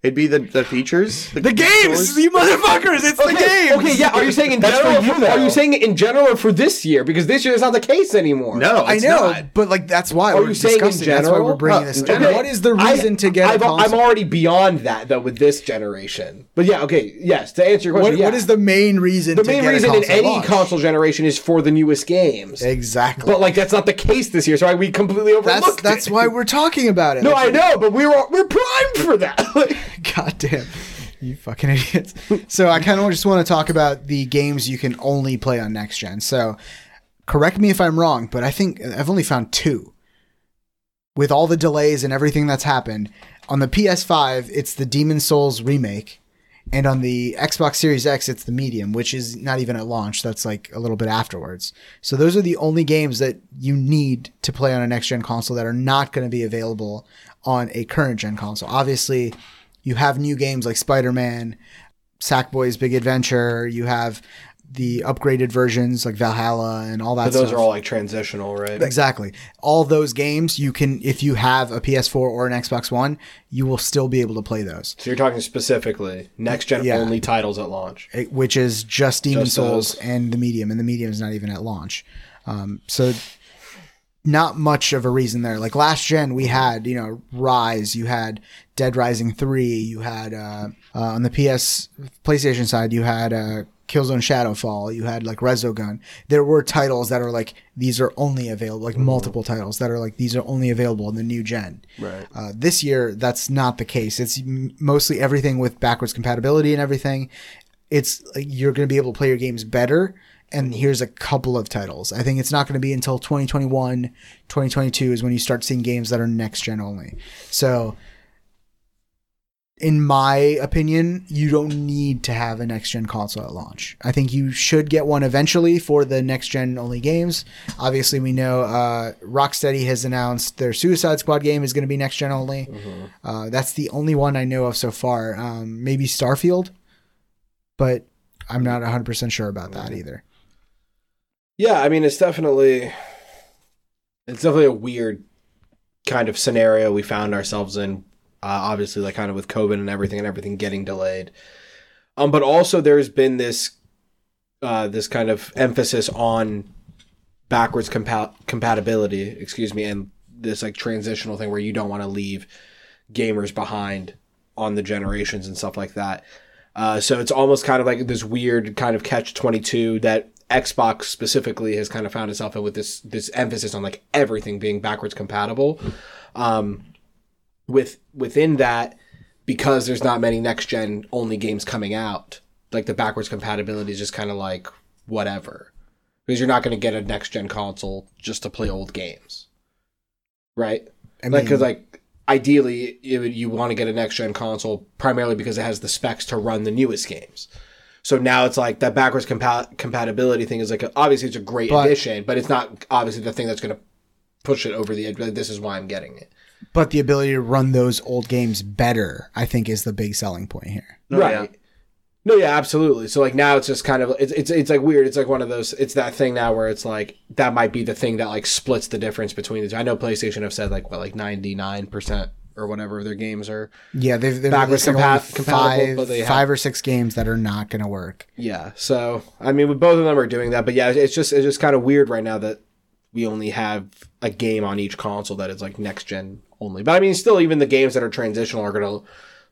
It'd be the features. The games, you motherfuckers. It's the games. Okay, yeah. Are you saying in general? Are you saying in general or for this year? Because this year is not the case anymore. No, I know. Not. But like that's why we're discussing. That's why we're bringing this up. Okay. What is the reason to get a console? I'm already beyond that though with this generation. But yeah, okay, yes. To answer your question, what is the main reason? The main reason in any console generation is for the newest games. Exactly. But like that's not the case this year, so we completely overlooked it. That's why we're talking about it. No, I know, but we're primed for that. God damn, you fucking idiots. So I kind of just want to talk about the games you can only play on next gen. So correct me if I'm wrong, but I think I've only found two. with all the delays and everything that's happened. On the PS5, it's the Demon's Souls remake. And on the Xbox Series X, it's the Medium, which is not even at launch. That's like a little bit afterwards. So those are the only games that you need to play on a next-gen console that are not going to be available on a current-gen console. Obviously, you have new games like Spider-Man, Sackboy's Big Adventure. You have the upgraded versions like Valhalla and all that stuff. But those are all like transitional, right? Exactly. All those games, you can, if you have a PS4 or an Xbox One, you will still be able to play those. So you're talking specifically next-gen only titles at launch. Which is just Demon's Souls and the Medium. And the Medium is not even at launch. So not much of a reason there. Like last gen, we had, you know, Rise. You had Dead Rising 3. You had on the PlayStation side, you had... Killzone Shadowfall, you had like Resogun. There were titles that are like, these are only available, like multiple titles that are like, these are only available in the new gen. Right. This year, that's not the case. It's mostly everything with backwards compatibility and everything. It's like, you're going to be able to play your games better. And here's a couple of titles. I think it's not going to be until 2021, 2022 is when you start seeing games that are next gen only. So in my opinion, you don't need to have a next-gen console at launch. I think you should get one eventually for the next-gen only games. Obviously, we know Rocksteady has announced their Suicide Squad game is going to be next-gen only. Mm-hmm. That's the only one I know of so far. Maybe Starfield, but I'm not 100% sure about that either. Yeah, I mean, it's definitely a weird kind of scenario we found ourselves in. Obviously, like kind of with COVID and everything getting delayed. But also there's been this this kind of emphasis on backwards compatibility, and this like transitional thing where you don't want to leave gamers behind on the generations and stuff like that. So it's almost kind of like this weird kind of catch-22 that Xbox specifically has kind of found itself in with this emphasis on like everything being backwards compatible. Within that, because there's not many next-gen only games coming out, like the backwards compatibility is just kind of like whatever. Because you're not going to get a next-gen console just to play old games. Right? Because ideally, you want to get a next-gen console primarily because it has the specs to run the newest games. So now it's like that backwards compatibility thing is like, obviously it's a great addition, but it's not obviously the thing that's going to push it over the edge. Like, this is why I'm getting it. But the ability to run those old games better, I think, is the big selling point here. Right. Yeah. No, yeah, absolutely. So, like, now it's just kind of – it's like, weird. It's, like, one of those – it's that thing now where it's, like, that might be the thing that, like, splits the difference between the two. I know PlayStation have said, like, 99% or whatever their games are. Yeah, they're backwards compatible. But they have 5 or 6 games that are not going to work. Yeah. So, I mean, both of them are doing that. But, yeah, it's just kind of weird right now that we only have a game on each console that is, like, next-gen – only. But I mean, still, even the games that are transitional are going to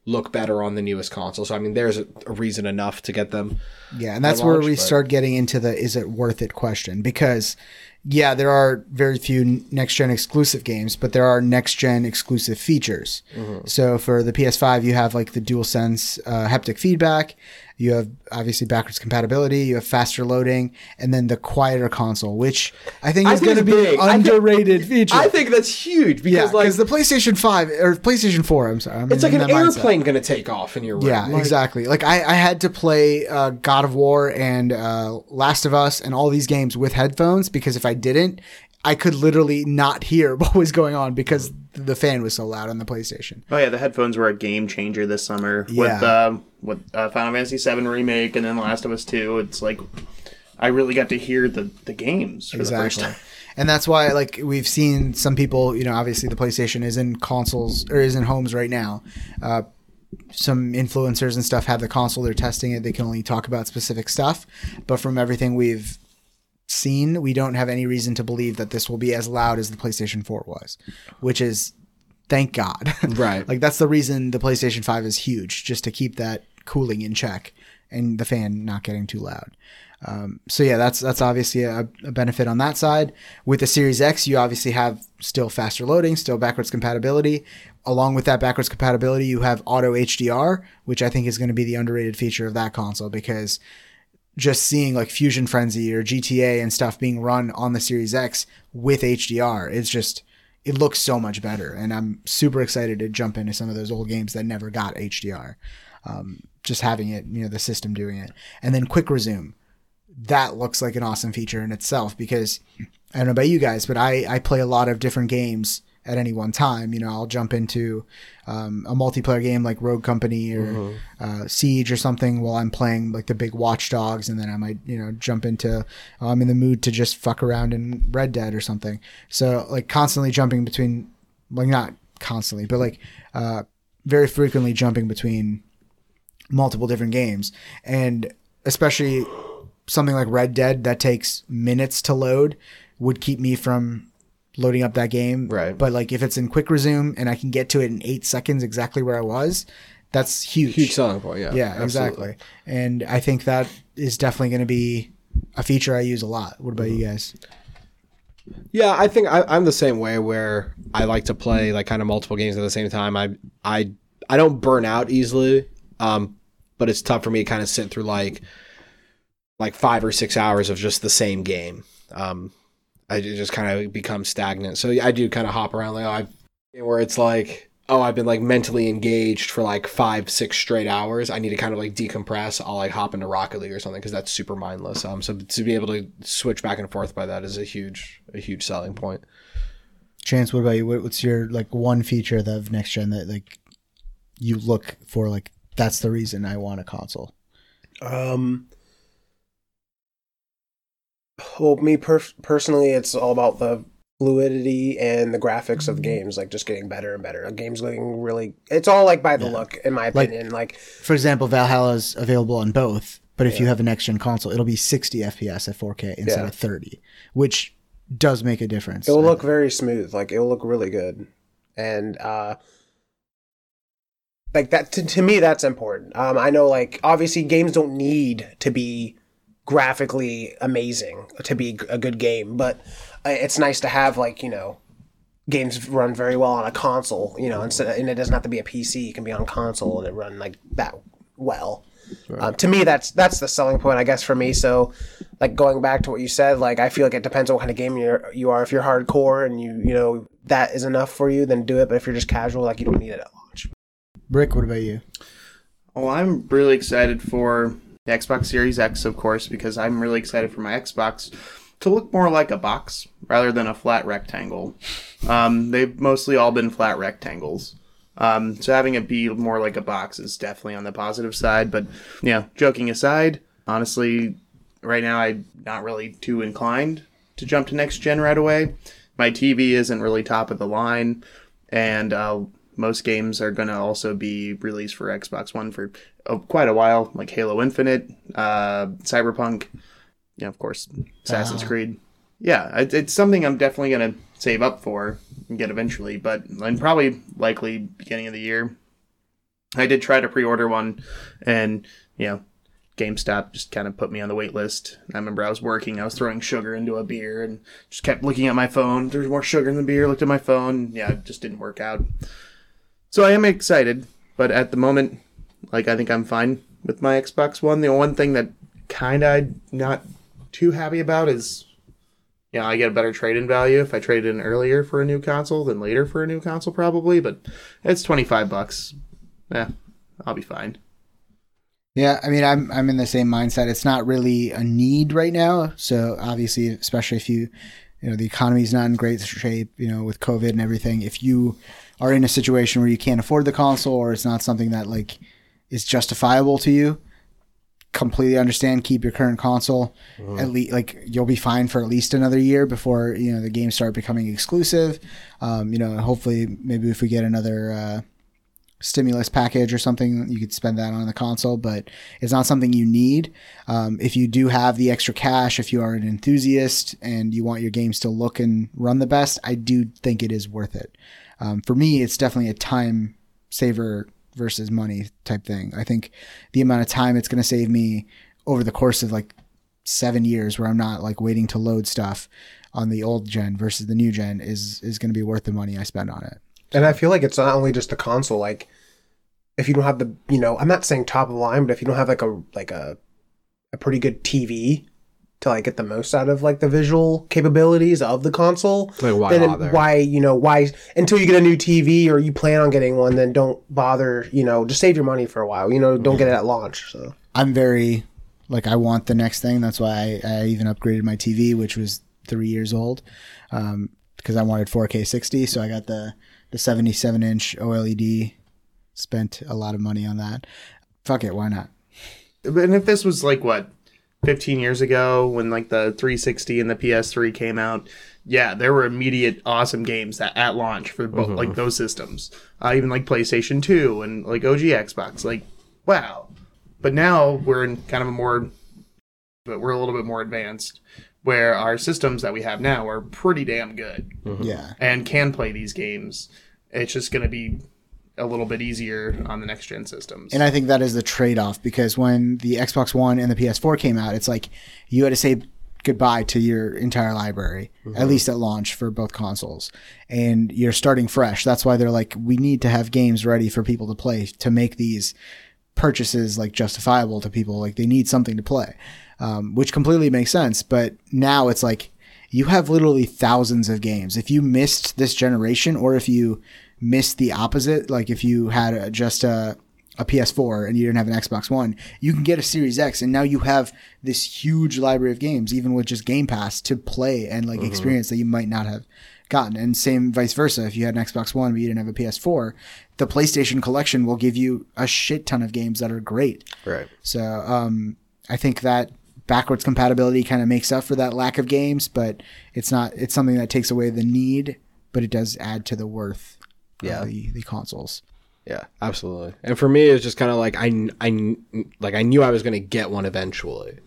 look better on the newest console. So, I mean, there's a reason enough to get them. Yeah, and that's where we start getting into the is it worth it question. Because, yeah, there are very few next-gen exclusive games, but there are next-gen exclusive features. Mm-hmm. So, for the PS5, you have like the DualSense haptic feedback. You have, obviously, backwards compatibility. You have faster loading. And then the quieter console, which I think is going to be an underrated feature. I think that's huge. Because the PlayStation 5 or PlayStation 4, I'm sorry. It's like an airplane going to take off in your room. Yeah, exactly. Like, I had to play God of War and Last of Us and all these games with headphones because if I didn't, I could literally not hear what was going on because the fan was so loud on the PlayStation. Oh, yeah. The headphones were a game changer this summer with Final Fantasy VII Remake and then Last of Us 2. It's like I really got to hear the games for the first time. And that's why, like, we've seen some people, you know, obviously the PlayStation is in consoles or is in homes right now. Some influencers and stuff have the console. They're testing it. They can only talk about specific stuff. But from everything we've seen, we don't have any reason to believe that this will be as loud as the PlayStation 4 was, which is thank God. Right. Like, that's the reason the PlayStation 5 is huge, just to keep that cooling in check and the fan not getting too loud. So yeah, that's obviously a benefit on that side. With the Series X, you obviously have still faster loading, still backwards compatibility. Along with that backwards compatibility, you have auto HDR, which I think is going to be the underrated feature of that console, because just seeing like Fusion Frenzy or GTA and stuff being run on the Series X with HDR, it's just it looks so much better. And I'm super excited to jump into some of those old games that never got HDR. Just having it, you know, the system doing it. And then quick resume. That looks like an awesome feature in itself, because I don't know about you guys, but I play a lot of different games at any one time. You know, I'll jump into a multiplayer game like Rogue Company or Siege or something while I'm playing like the big Watch Dogs, and then I might, you know, jump into I'm in the mood to just fuck around in Red Dead or something. So like constantly jumping between, like not constantly, but like very frequently jumping between multiple different games. And especially something like Red Dead that takes minutes to load would keep me from loading up that game. Right. But like if it's in quick resume and I can get to it in 8 seconds exactly where I was, that's huge. Huge selling point, yeah. Yeah, absolutely. Exactly. And I think that is definitely going to be a feature I use a lot. What about you guys? Yeah, I think I'm the same way, where I like to play like kind of multiple games at the same time. I don't burn out easily, but it's tough for me to kind of sit through like 5 or 6 hours of just the same game. I just kind of become stagnant. So I do kind of hop around, where it's like, oh, I've been like mentally engaged for like 5, 6 straight hours. I need to kind of like decompress. I'll like hop into Rocket League or something, because that's super mindless. So to be able to switch back and forth by that is a huge selling point. Chance, what about you? What's your like one feature of next gen that like you look for? Like that's the reason I want a console. Well, me personally, it's all about the fluidity and the graphics of games, like just getting better and better. Games looking really, it's all like by the look, in my opinion. Like for example, Valhalla is available on both, but if you have a next gen console, it'll be 60 FPS at 4K instead of 30, which does make a difference. It'll look very smooth, like it'll look really good, and like that to me, that's important. I know, like obviously, games don't need to be graphically amazing to be a good game, but it's nice to have, like, you know, games run very well on a console, you know, and it doesn't have to be a PC. It can be on console and it run like that well. Right. To me, that's the selling point, I guess, for me. So like going back to what you said, like I feel like it depends on what kind of game you are. If you're hardcore and you know that is enough for you, then do it. But if you're just casual, like you don't need it at launch. Brick, what about you? Oh, I'm really excited for the Xbox Series X, of course, because I'm really excited for my Xbox to look more like a box rather than a flat rectangle. They've mostly all been flat rectangles. So having it be more like a box is definitely on the positive side. But, yeah, joking aside, honestly, right now I'm not really too inclined to jump to next gen right away. My TV isn't really top of the line, and most games are going to also be released for Xbox One for quite a while, like Halo Infinite, Cyberpunk, yeah, of course, Assassin's Creed. Yeah, it's something I'm definitely going to save up for and get eventually, but I'm likely beginning of the year. I did try to pre-order one, and, you know, GameStop just kind of put me on the wait list. I remember I was working, I was throwing sugar into a beer and just kept looking at my phone. There's more sugar in the beer, looked at my phone. Yeah, it just didn't work out. So I am excited, but at the moment, like, I think I'm fine with my Xbox One. The one thing that kind of not too happy about is, you know, I get a better trade-in value if I trade in earlier for a new console than later for a new console, probably. But it's $25. Yeah, I'll be fine. Yeah, I mean, I'm in the same mindset. It's not really a need right now. So obviously, especially if you know, the economy's not in great shape, you know, with COVID and everything. If you are in a situation where you can't afford the console, or it's not something that like is justifiable to you, completely understand. Keep your current console. At least like you'll be fine for at least another year before, you know, the games start becoming exclusive. You know, hopefully maybe if we get another stimulus package or something, you could spend that on the console, but it's not something you need. If you do have the extra cash, if you are an enthusiast and you want your games to look and run the best, I do think it is worth it. For me, it's definitely a time saver versus money type thing. I think the amount of time it's going to save me over the course of like 7 years where I'm not like waiting to load stuff on the old gen versus the new gen is going to be worth the money I spend on it. And I feel like it's not only just the console. Like if you don't have the, you know, I'm not saying top of the line, but if you don't have like a pretty good TV, to like get the most out of like the visual capabilities of the console, like why until you get a new TV or you plan on getting one, then don't bother, you know, just save your money for a while, you know, don't get it at launch. So I'm very like, I want the next thing. That's why I even upgraded my TV, which was 3 years old, because I wanted 4K 60. So I got the 77 inch OLED, spent a lot of money on that. Fuck it, why not? And if this was like what, 15 years ago when like the 360 and the PS3 came out, yeah, there were immediate awesome games at launch for both like those systems, even like PlayStation 2 and like OG Xbox, like wow. But now we're in kind of a little bit more advanced, where our systems that we have now are pretty damn good, yeah, and can play these games. It's just going to be a little bit easier on the next gen systems. And I think that is the trade-off, because when the Xbox One and the PS4 came out, it's like you had to say goodbye to your entire library, at least at launch for both consoles, and you're starting fresh. That's why they're like, we need to have games ready for people to play to make these purchases like justifiable to people. Like they need something to play, which completely makes sense. But now it's like you have literally thousands of games. If you missed this generation, or if you missed the opposite, like if you had just a PS4 and you didn't have an Xbox One, you can get a Series X, and now you have this huge library of games, even with just Game Pass, to play and like experience that you might not have gotten. And same vice versa, if you had an Xbox One but you didn't have a PS4, the PlayStation collection will give you a shit ton of games that are great. Right. So I think that backwards compatibility kind of makes up for that lack of games, but it's something that takes away the need, but it does add to the worth. Yeah, the consoles. Yeah, absolutely. And for me, it's just kind of like I knew I was going to get one eventually,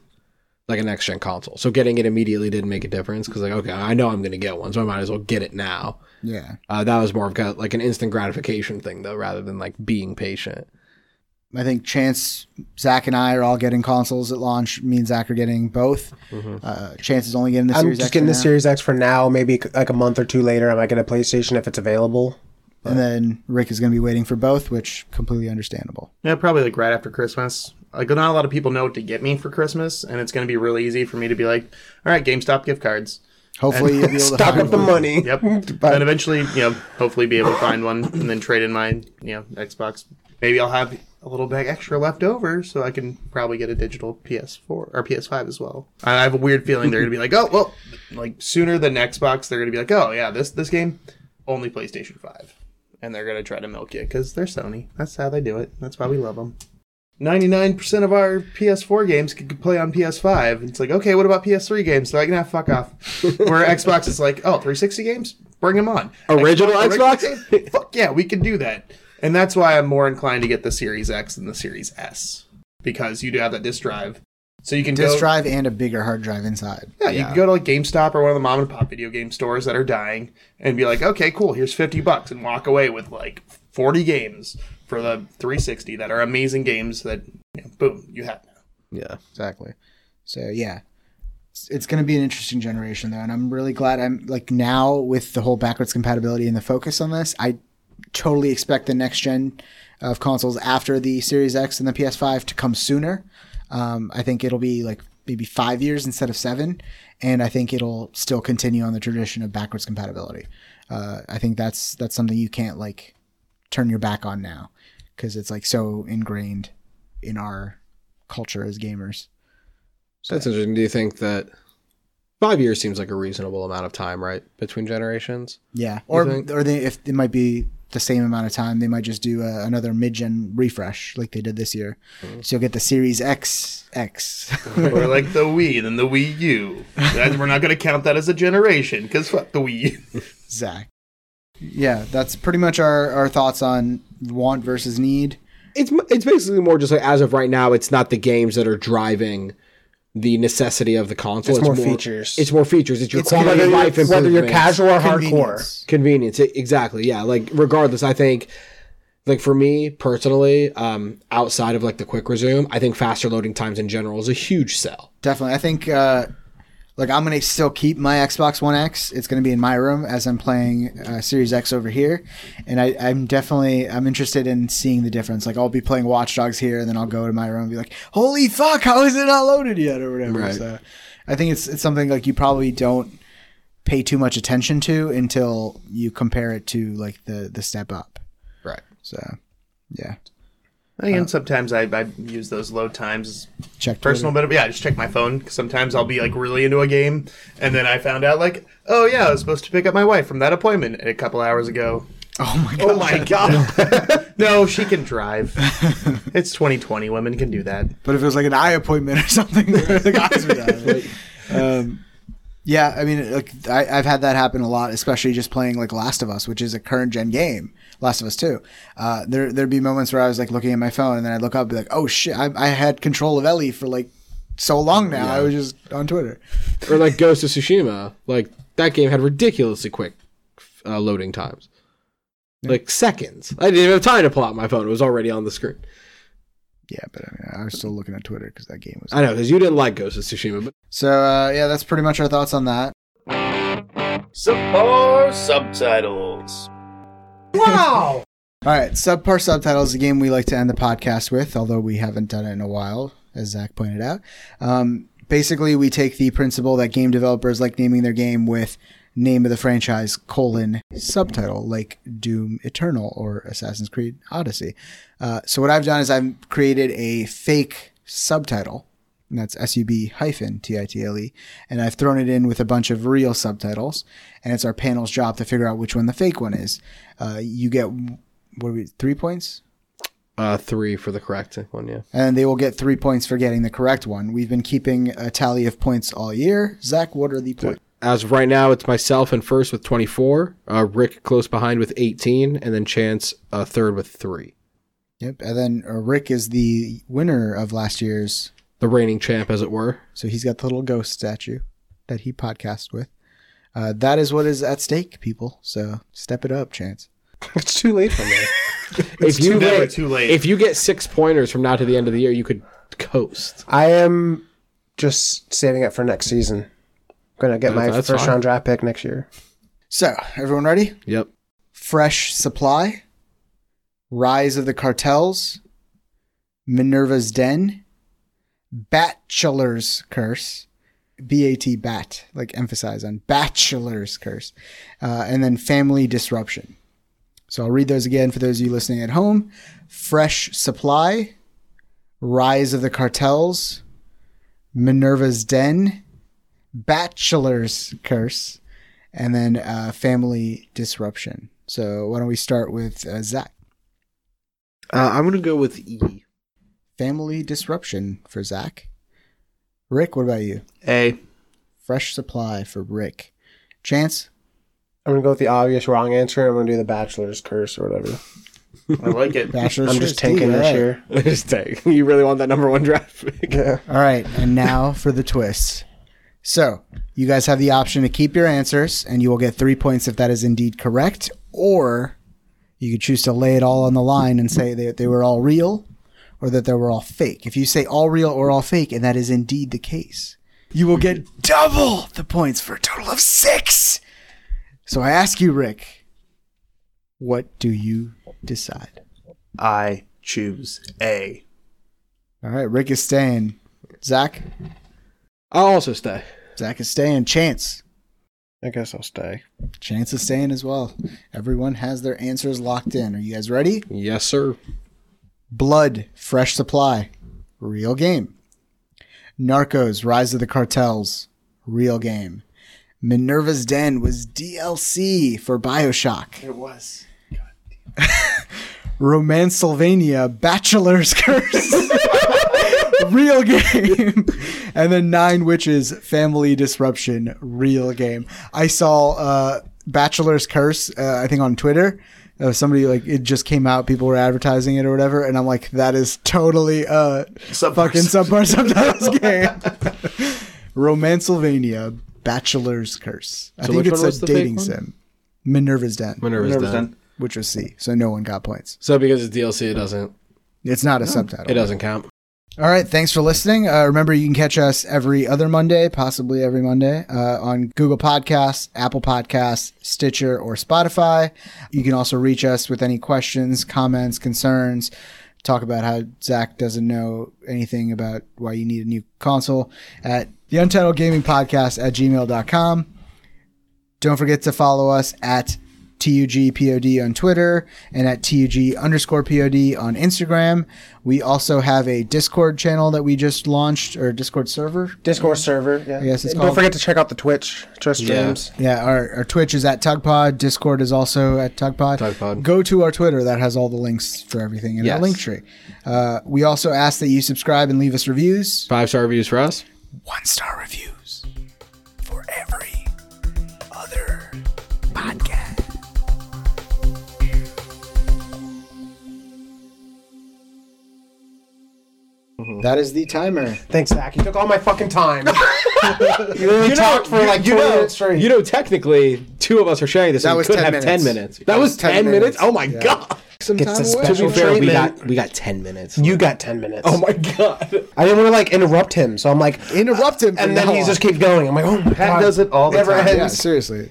like a next gen console. So getting it immediately didn't make a difference, because like, okay, I know I'm going to get one, so I might as well get it now. Yeah, that was more of like an instant gratification thing though, rather than like being patient. I think Chance, Zach, and I are all getting consoles at launch. Me and Zach are getting both. Chance is only getting the Series X. I'm just getting the Series X for now. Maybe like a month or two later, I might get a PlayStation if it's available. But. And then Rick is going to be waiting for both, which completely understandable. Yeah, probably like right after Christmas. Like not a lot of people know what to get me for Christmas, and it's going to be really easy for me to be like, all right, GameStop gift cards. Hopefully you'll be able to stock up the money. Yep. But and eventually, you know, hopefully be able to find one and then trade in my, you know, Xbox. Maybe I'll have a little bag extra left over, so I can probably get a digital PS4 or PS5 as well. I have a weird feeling they're going to be like, oh, well, like sooner than Xbox, they're going to be like, oh yeah, this game only PlayStation 5. And they're going to try to milk you because they're Sony. That's how they do it. That's why we love them. 99% of our PS4 games could play on PS5. It's like, okay, what about PS3 games? They're like, nah, fuck off. Where Xbox is like, oh, 360 games? Bring them on. Original Xbox? Fuck yeah, we can do that. And that's why I'm more inclined to get the Series X than the Series S, because you do have that disk drive. So you can drive and a bigger hard drive inside. Yeah, you can go to like GameStop or one of the mom and pop video game stores that are dying and be like, okay, cool, here's $50, and walk away with like 40 games for the 360 that are amazing games that, you know, boom, you have now. Yeah, exactly. So yeah, it's going to be an interesting generation though, and I'm really glad I'm like now with the whole backwards compatibility and the focus on this, I totally expect the next gen of consoles after the Series X and the PS5 to come sooner. I think it'll be like maybe 5 years instead of 7. And I think it'll still continue on the tradition of backwards compatibility. I think that's something you can't like turn your back on now, because it's like so ingrained in our culture as gamers. So that's interesting. Do you think that 5 years seems like a reasonable amount of time, right? Between generations? Yeah. Or they, if it might be the same amount of time, they might just do another mid-gen refresh like they did this year. So you'll get the Series X. Or like the Wii, then the Wii U. We're not going to count that as a generation, because fuck the Wii U. Zach. Yeah, that's pretty much our thoughts on want versus need. It's basically more just like, as of right now, it's not the games that are driving the necessity of the console. It's more features. It's more features. It's your quality of life improvement. Whether you're casual or hardcore. Convenience. Exactly. Yeah. Like regardless, I think like for me personally, outside of like the quick resume, I think faster loading times in general is a huge sell. Definitely. I think like I'm going to still keep my Xbox One X. It's going to be in my room as I'm playing Series X over here. And I'm interested in seeing the difference. Like I'll be playing Watch Dogs here and then I'll go to my room and be like, holy fuck, how is it not loaded yet or whatever. Right. So I think it's something like you probably don't pay too much attention to until you compare it to like the step up. Right. So, yeah. Again, sometimes I use those low times check personal, but yeah, I just check my phone. Sometimes I'll be like really into a game, and then I found out like, oh yeah, I was supposed to pick up my wife from that appointment a couple hours ago. Oh my god! No, she can drive. It's 2020. Women can do that. But if it was like an eye appointment or something, the guys would have. Like, yeah, I mean, like, I've had that happen a lot, especially just playing like Last of Us, which is a current gen game. Last of Us 2. There'd be moments where I was like looking at my phone, and then I'd look up and be like, oh shit, I had control of Ellie for like so long now. Yeah. I was just on Twitter. Or like Ghost of Tsushima. Like that game had ridiculously quick loading times. Yeah. Like seconds. I didn't even have time to pull out my phone. It was already on the screen. Yeah, but I mean, I was still looking at Twitter because that game was... I know, because you didn't like Ghost of Tsushima. But... So, yeah, that's pretty much our thoughts on that. Subpar subtitles. Wow! All right, subpar subtitles is a game we like to end the podcast with, although we haven't done it in a while, as Zach pointed out. Basically, we take the principle that game developers like naming their game with... name of the franchise, subtitle, like Doom Eternal or Assassin's Creed Odyssey. So what I've done is I've created a fake subtitle, and that's SUB-TITLE, and I've thrown it in with a bunch of real subtitles, and it's our panel's job to figure out which one the fake one is. You get, 3 points? 3 for the correct one, yeah. And they will get 3 points for getting the correct one. We've been keeping a tally of points all year. Zach, what are the points? As of right now, it's myself in first with 24, Rick close behind with 18, and then Chance third with 3. Yep, and then Rick is the winner of last year's... The reigning champ, as it were. So he's got the little ghost statue that he podcasts with. That is what is at stake, people, so step it up, Chance. It's too late for me. It's never too late. If you get 6 pointers from now to the end of the year, you could coast. I am just saving up for next season. Going to get my first round draft pick next year. So, everyone ready? Yep. Fresh Supply, Rise of the Cartels, Minerva's Den, Bachelor's Curse, B-A-T, bat, like emphasize on Bachelor's Curse, and then Family Disruption. So I'll read those again for those of you listening at home. Fresh Supply, Rise of the Cartels, Minerva's Den, Bachelor's Curse, and then Family Disruption. So why don't we start with Zach? I'm going to go with E. Family Disruption for Zach. Rick, what about you? A. Fresh Supply for Rick. Chance? I'm going to go with the obvious wrong answer. I'm going to do the Bachelor's Curse or whatever. I like it. Bachelor's I'm just tanking this year. Just tank. You really want that number one draft pick? Yeah. All right, and now for the twist. So, you guys have the option to keep your answers, and you will get 3 points if that is indeed correct, or you could choose to lay it all on the line and say that they were all real or that they were all fake. If you say all real or all fake, and that is indeed the case, you will get double the points for a total of 6. So I ask you, Rick, what do you decide? I choose A. All right, Rick is staying. Zach? I'll also stay. Zach is staying. Chance? I guess I'll stay. Chance is staying as well. Everyone has their answers locked in. Are you guys ready? Yes, sir. Blood, Fresh Supply, real game. Narcos, Rise of the Cartels, real game. Minerva's Den was DLC for BioShock. It was. Romancylvania, Bachelor's Curse. Real game. And then Nine Witches, Family Disruption, real game. I saw Bachelor's Curse, I think on Twitter. Somebody, like, it just came out. People were advertising it or whatever. And I'm like, that is totally fucking subpar subtitles game. Romancylvania, Bachelor's Curse. I think it's a dating sim. Minerva's Den. Which was C. So no one got points. So because it's DLC, it doesn't. It's not a subtitle. It doesn't count. All right. Thanks for listening. Remember, you can catch us every other Monday, possibly every Monday, on Google Podcasts, Apple Podcasts, Stitcher, or Spotify. You can also reach us with any questions, comments, concerns, talk about how Zach doesn't know anything about why you need a new console at the Untitled Gaming Podcast at gmail.com. Don't forget to follow us at TUGPOD on Twitter and at TUG_POD on Instagram. We also have a Discord channel that we just launched, or Discord server. Yeah. I guess it's called. Don't forget to check out the Twitch streams. Yeah, our Twitch is at TugPod. Discord is also at TugPod. Go to our Twitter. That has all the links for everything in our link tree. We also ask that you subscribe and leave us reviews. 5-star reviews for us. 1-star reviews for every other podcast. That is the timer. Thanks, Zach. You took all my fucking time. You talked for like 2 minutes straight. You know, technically, 2 of us are sharing this. That was 10 minutes. 10 minutes. That was 10 minutes? Oh, my God. Gets a special treatment. We got 10 minutes. You got 10 minutes. Oh, my God. I didn't want to, like, interrupt him, so I'm like... Interrupt him? And then he just keeps going. I'm like, oh, my God. Pat does it all the time. Never ends. Yeah, seriously.